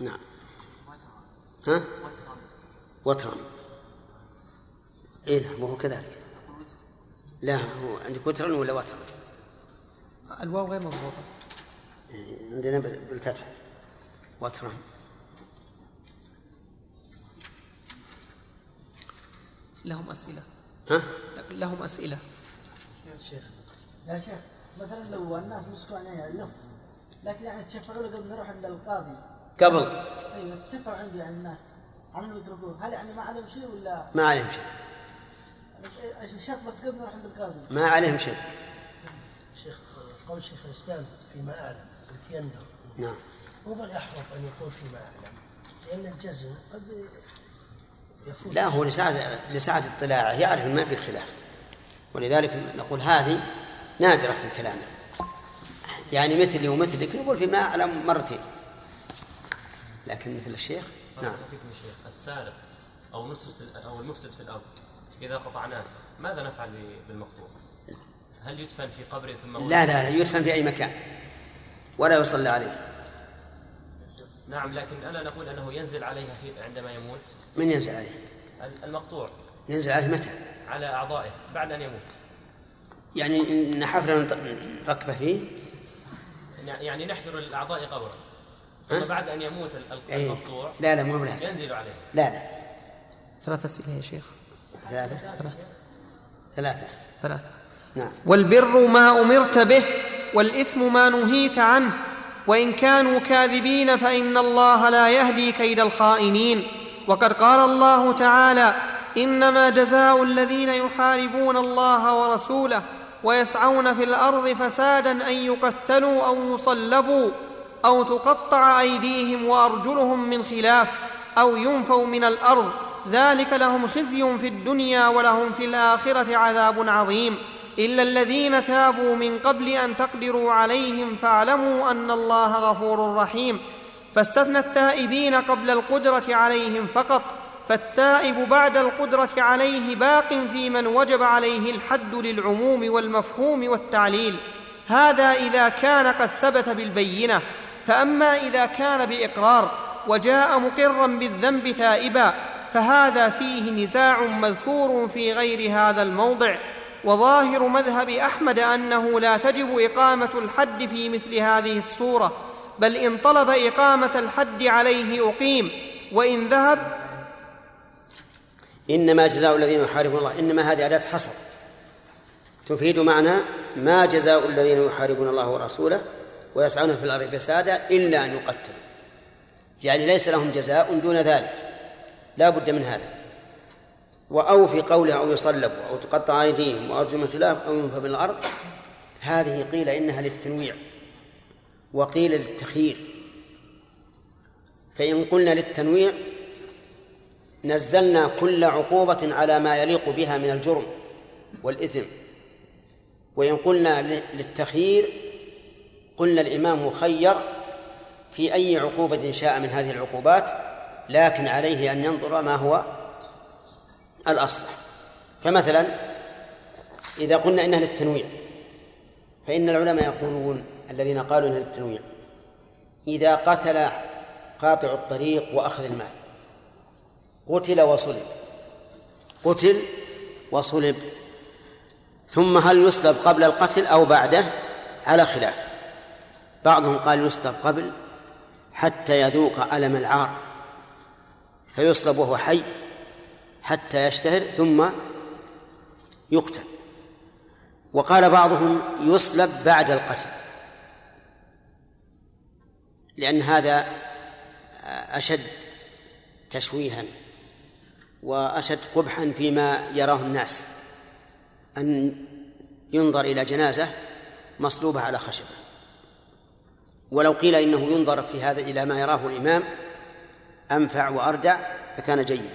نعم. ها؟ وترا. إيه ما هو كذلك. لا هو عندك وترا ولا وترا؟ الواو غير مضبوطة. عندنا بالفتح وترا. لهم أسئلة. ها؟ لهم أسئلة. يا شيخ. يا شيخ مثلا لو الناس مسكوا عليها النص لكن يعني تشفعوا له قبل ما يروح عند القاضي. قبل ايوه تشفعوا عنده عن الناس عملوا يضربوه هل يعني ما عليهم شيء ولا ما عليهم شيء؟ الشيخ بس قبل ما يروح عند القاضي ما عليهم شيء. شيخ قول شيخ الإسلام فيما أعلم يتيندر. نعم. هو الأحوط أن يكون فيما أعلم لأن الجزم قد لا هو لساعة اطلاعه يعرف ما في خلاف ولذلك نقول هذه نادرة في كلامه يعني مثلي ومثلك نقول فيما أعلم مرتين لكن مثل الشيخ. نعم. السارق أو المفسد في الأرض إذا قطعناه ماذا نفعل بالمقطوع؟ هل يدفن في قبره ثم لا لا يدفن في أي مكان ولا يصلى عليه. نعم لكن أنا نقول أنه ينزل عليها عندما يموت. من ينزل عليه؟ المقطوع. ينزل عليه متى؟ على أعضائه بعد أن يموت. يعني نحفر رقبة فيه؟ يعني نحفر الأعضاء قبره بعد أن يموت المقطوع. لا لا مو بلازم. ينزل عليه. لا لا. ثلاثة أسئلة يا شيخ. ثلاثة. نعم. والبر ما أمرت به والإثم ما نهيت عنه. وإن كانوا كاذبين فإن الله لا يهدي كيد الخائنين. وقد قال الله تعالى إنما جزاء الذين يحاربون الله ورسوله ويسعون في الأرض فسادا أن يقتلوا أو يصلبوا أو تقطع أيديهم وأرجلهم من خلاف أو ينفوا من الأرض ذلك لهم خزي في الدنيا ولهم في الآخرة عذاب عظيم إلا الذين تابوا من قبل أن تقدروا عليهم فاعلموا أن الله غفور رحيم. فاستثنى التائبين قبل القدرة عليهم فقط فالتائب بعد القدرة عليه باق في من وجب عليه الحد للعموم والمفهوم والتعليل هذا إذا كان قد ثبت بالبينة. فأما إذا كان بإقرار وجاء مقرا بالذنب تائبا فهذا فيه نزاع مذكور في غير هذا الموضع. وظاهر مذهب أحمد أنه لا تجب إقامة الحد في مثل هذه الصورة بل إن طلب إقامة الحد عليه أقيم وإن ذهب. إنما جزاء الذين يحاربون الله إنما هذه أداة حصر تفيد معنى ما جزاء الذين يحاربون الله ورسوله ويسعون في الأرض فسادا إلا أن يقتلوا يعني ليس لهم جزاء دون ذلك لا بد من هذا. وأو في قولها أو يصلبوا أو تقطع أيديهم وأرجلهم من خلاف أو ينفوا من الأرض هذه قيل إنها للتنويع وقيل للتخيير. فإن قلنا للتنويع نزلنا كل عقوبة على ما يليق بها من الجرم والإثم وإن قلنا للتخيير قلنا الإمام خير في أي عقوبة شاء من هذه العقوبات لكن عليه أن ينظر ما هو الأصلح. فمثلا إذا قلنا إنها للتنويع فإن العلماء يقولون الذين قالوا إنها للتنويع إذا قتل قاطع الطريق وأخذ المال قتل وصلب ثم هل يصلب قبل القتل أو بعده على خلاف بعضهم قال يصلب قبل حتى يذوق ألم العار فيصلب وهو حي حتى يشتهر ثم يقتل. وقال بعضهم يصلب بعد القتل لأن هذا أشد تشويها وأشد قبحا فيما يراه الناس أن ينظر إلى جنازة مصلوبة على خشبة ولو قيل إنه ينظر في هذا إلى ما يراه الإمام أنفع وأردع فكان جيدا.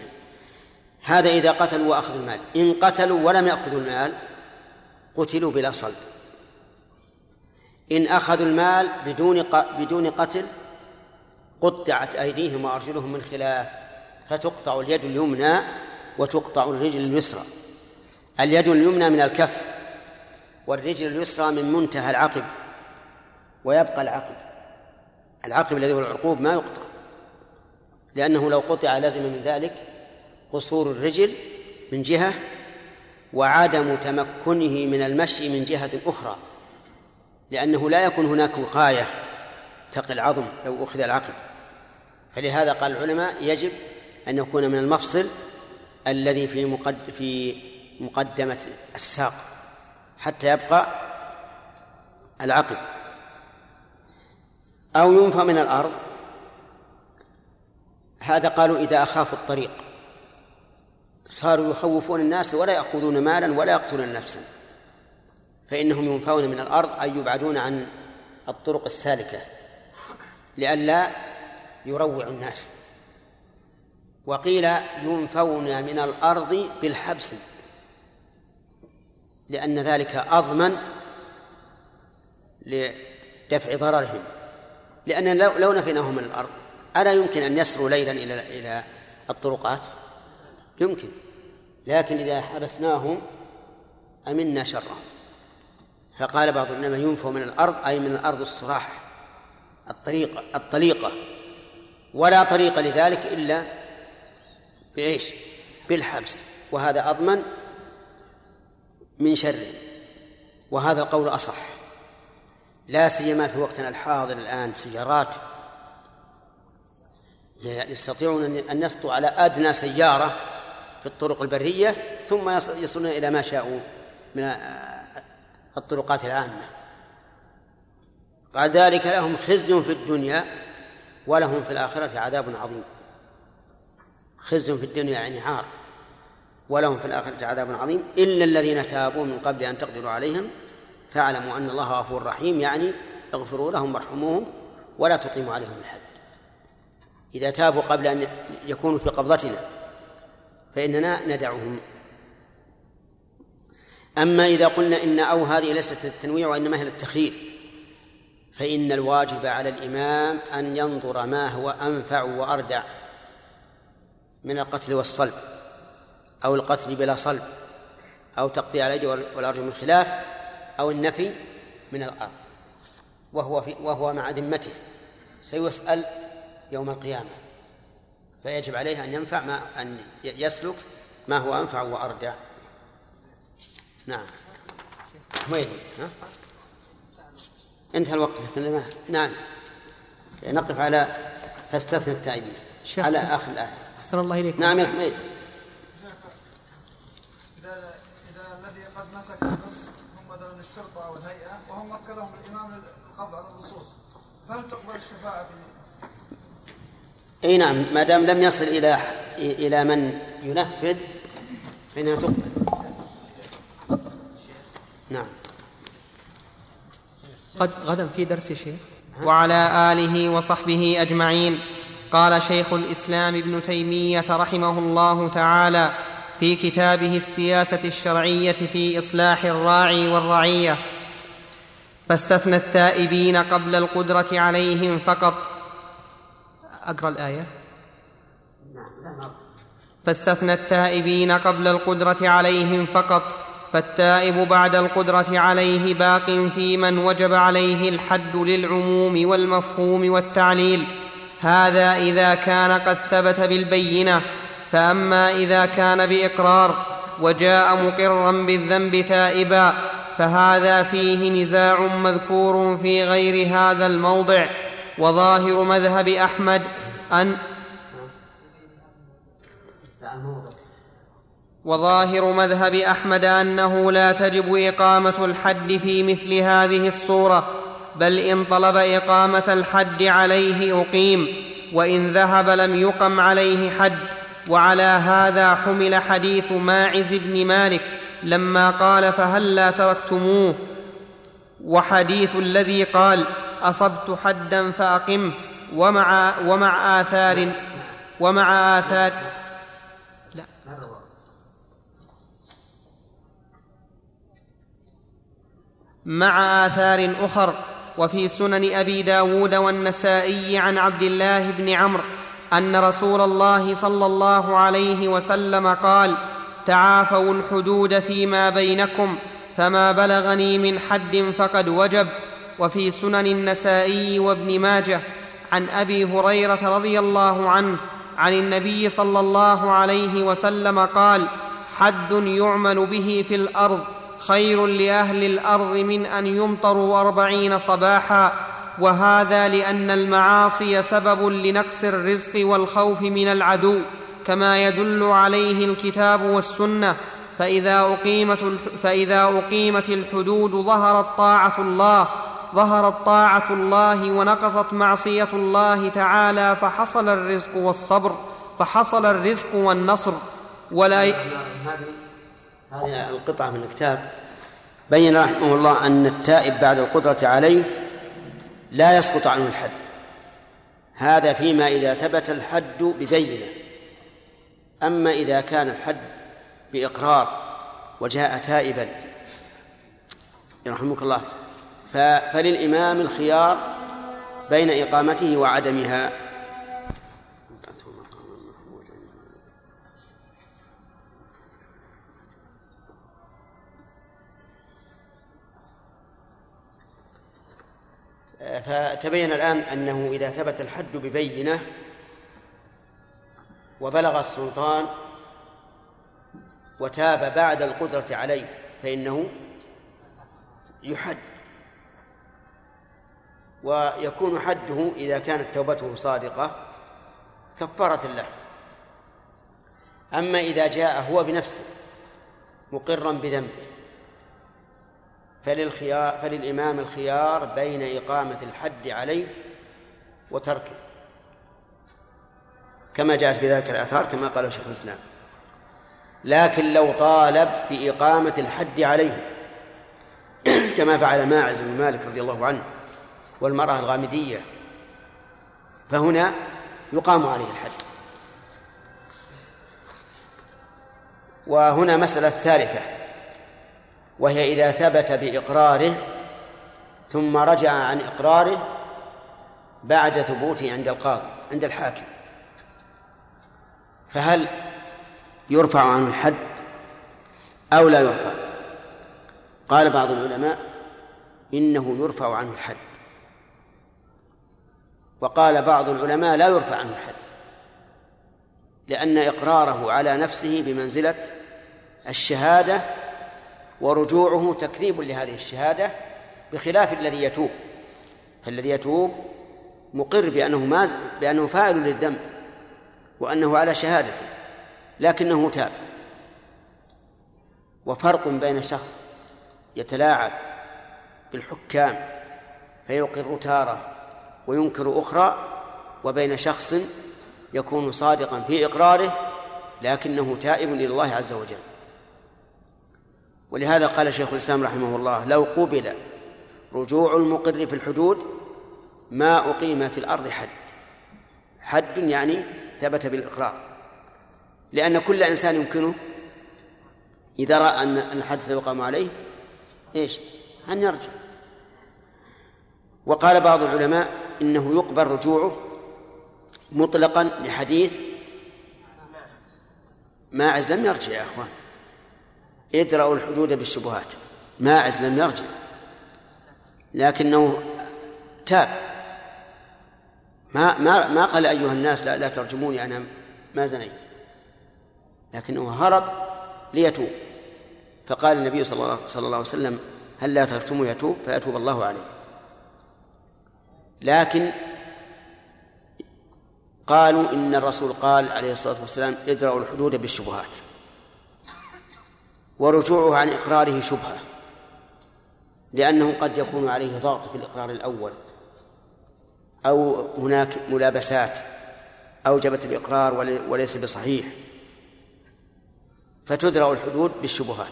هذا إذا قتلوا وأخذوا المال. إن قتلوا ولم يأخذوا المال قتلوا بلا صلب. إن أخذوا المال بدون قتل قطعت أيديهم وأرجلهم من خلاف فتقطع اليد اليمنى وتقطع الرجل اليسرى. اليد اليمنى من الكف والرجل اليسرى من منتهى العقب، ويبقى العقب الذي هو العقوب ما يقطع، لأنه لو قطع لازم من ذلك قصور الرجل من جهة وعدم تمكنه من المشي من جهة أخرى، لأنه لا يكون هناك وقاية تقي العظم لو أخذ العقب. فلهذا قال العلماء يجب أن يكون من المفصل الذي في مقدمة الساق حتى يبقى العقب، أو ينفى من الأرض. هذا قالوا إذا أخافوا الطريق صاروا يخوفون الناس ولا يأخذون مالا ولا يقتلون نفسا، فإنهم ينفون من الأرض أي يبعدون عن الطرق السالكة لئلا يروع الناس. وقيل ينفون من الأرض بالحبس لأن ذلك أضمن لدفع ضررهم، لأن لو نفيناهم من الأرض ألا يمكن أن يسروا ليلا إلى الطرقات؟ يمكن، لكن إذا حبسناهم أمنا شرهم. فقال بعض العلماء ينفوا من الأرض أي من الأرض الصراح الطليقة، ولا طريق لذلك إلا بإيش؟ بالحبس، وهذا أضمن من شره، وهذا القول أصح، لا سيما في وقتنا الحاضر الآن سيارات يستطيعون أن يسطوا على أدنى سيارة في الطرق البرية ثم يصلون إلى ما شاءوا من الطرقات العامة. بعد ذلك لهم خزي في الدنيا ولهم في الآخرة عذاب عظيم. خزي في الدنيا يعني عار، ولهم في الآخرة عذاب عظيم إلا الذين تابوا من قبل أن تقدروا عليهم فاعلموا أن الله غفور رحيم، يعني اغفروا لهم وارحموهم ولا تقيموا عليهم الحد. إذا تابوا قبل أن يكونوا في قبضتنا فإننا ندعهم. أما إذا قلنا إن أو هذه ليست التنويع وإنما هي التخيير، فإن الواجب على الإمام أن ينظر ما هو أنفع وأردع من القتل والصلب، أو القتل بلا صلب، أو تقطيع الأيدي والأرجل من خلاف، أو النفي من الأرض، وهو مع ذمته سيسأل يوم القيامة، فيجب عليه أن يسلك ما هو أنفع وأردع. نعم حميد، انتهى الوقت. نعم نقف على فاستثنى التائبين على آخر الآية. أحسن الله إليك. نعم يا حميد. إذا الذي قد مسك النص هم مثلا الشرطة أو الهيئة وهم وكلهم الإمام للقبض على النصوص، هل تقبل الشفاعة به؟ اي نعم، ما دام لم يصل الى من ينفذ فإنها تقبل. نعم. غدا في درس شيخ. وعلى آله وصحبه أجمعين. قال شيخ الإسلام ابن تيمية رحمه الله تعالى في كتابه السياسة الشرعية في إصلاح الراعي والرعية: فاستثنى التائبين قبل القدرة عليهم فقط. أقرأ الآية. فاستثنى التائبين قبل القدرة عليهم فقط، فالتائب بعد القدرة عليه باق في من وجب عليه الحد للعموم والمفهوم والتعليل، هذا إذا كان قد ثبت بالبينة. فأما إذا كان بإقرار وجاء مقرا بالذنب تائبا فهذا فيه نزاع مذكور في غير هذا الموضع. وظاهر مذهب أحمد أنه لا تجب إقامة الحد في مثل هذه الصورة، بل إن طلب إقامة الحد عليه أقيم، وإن ذهب لم يقم عليه حد. وعلى هذا حمل حديث ماعز بن مالك لما قال فهلا تركتموه، وحديث الذي قال أصبت حدا فأقم، ومع آثار مع آثار أخر، وفي سنن أبي داود والنسائي عن عبد الله بن عمرو أن رسول الله صلى الله عليه وسلم قال: تعافوا الحدود فيما بينكم، فما بلغني من حد فقد وجب. وفي سنن النسائي وابن ماجه عن أبي هريرة رضي الله عنه عن النبي صلى الله عليه وسلم قال: حد يعمل به في الأرض خير لأهل الأرض من أن يمطروا 40 صباحا، وهذا لأن المعاصي سبب لنقص الرزق والخوف من العدو كما يدل عليه الكتاب والسنة، فإذا أقيمت الحدود ظهرت طاعة الله ونقصت معصية الله تعالى، فحصل الرزق والنصر. هذه القطعة من الكتاب بين رحمه الله أن التائب بعد القدرة عليه لا يسقط عنه الحد، هذا فيما إذا ثبت الحد ببينة. أما إذا كان الحد بإقرار وجاء تائبا يرحمك الله فللإمام الخيار بين إقامته وعدمها. فتبين الآن أنه إذا ثبت الحد ببينة وبلغ السلطان وتاب بعد القدرة عليه فإنه يحد، ويكون حده إذا كانت توبته صادقة كفارة له. أما إذا جاء هو بنفسه مقرا بذنبه فللإمام الخيار بين إقامة الحد عليه وتركه، كما جاءت بذلك الآثار كما قال شيخ الإسلام. لكن لو طالب بإقامة الحد عليه كما فعل ماعز بن مالك رضي الله عنه والمرأة الغامدية فهنا يقام عليه الحد. وهنا مسألة ثالثة، وهي إذا ثبت بإقراره ثم رجع عن إقراره بعد ثبوته عند القاضي عند الحاكم، فهل يرفع عنه الحد أو لا يرفع؟ قال بعض العلماء إنه يرفع عنه الحد، وقال بعض العلماء لا يرفع عنه الحد، لأن إقراره على نفسه بمنزلة الشهادة ورجوعه تكذيب لهذه الشهادة، بخلاف الذي يتوب، فالذي يتوب مقر بأنه فاعل للذنب وأنه على شهادته لكنه تاب. وفرق بين شخص يتلاعب بالحكام فيقر تارة وينكر أخرى، وبين شخص يكون صادقا في إقراره لكنه تائب إلى الله عز وجل. ولهذا قال شيخ الإسلام رحمه الله: لو قبل رجوع المقر في الحدود ما أقيم في الأرض حد يعني ثبت بالإقرار، لأن كل إنسان يمكنه إذا رأى أن الحد سيقام عليه أن يرجع. وقال بعض العلماء إنه يقبل رجوعه مطلقا لحديث ماعز لم يرجع. يا أخوان ادرأوا الحدود بالشبهات، ماعز لم يرجع لكنه تاب، ما قال أيها الناس لا ترجموني أنا ما زنيت، لكنه هرب ليتوب، فقال النبي صلى الله عليه وسلم: هل لا ترجموا يتوب فيتوب الله عليه. لكن قالوا إن الرسول قال عليه الصلاة والسلام: ادرأوا الحدود بالشبهات، ورجوعه عن إقراره شبهة، لأنه قد يكون عليه ضغط في الإقرار الأول، أو هناك ملابسات أوجبت الإقرار وليس بصحيح، فتدرأ الحدود بالشبهات.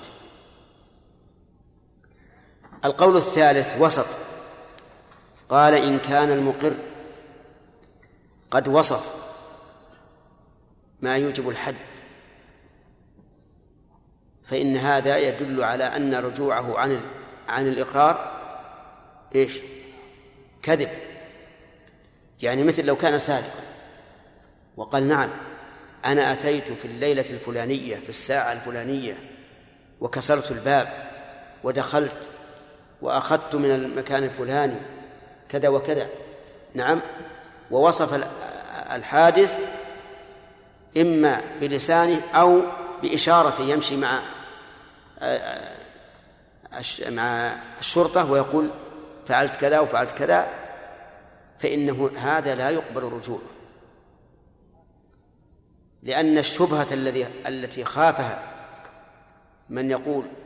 القول الثالث وسط، قال: إن كان المقر قد وصف ما يوجب الحد فإن هذا يدل على أن رجوعه عن عن الإقرار إيش؟ كذب. يعني مثل لو كان سارقا وقال نعم أنا أتيت في الليلة الفلانية في الساعة الفلانية وكسرت الباب ودخلت وأخذت من المكان الفلاني كذا وكذا، نعم، ووصف الحادث إما بلسانه أو بإشارة يمشي مع الشرطة ويقول فعلت كذا وفعلت كذا، فإنه هذا لا يقبل رجوعه، لأن الشبهة التي خافها من يقول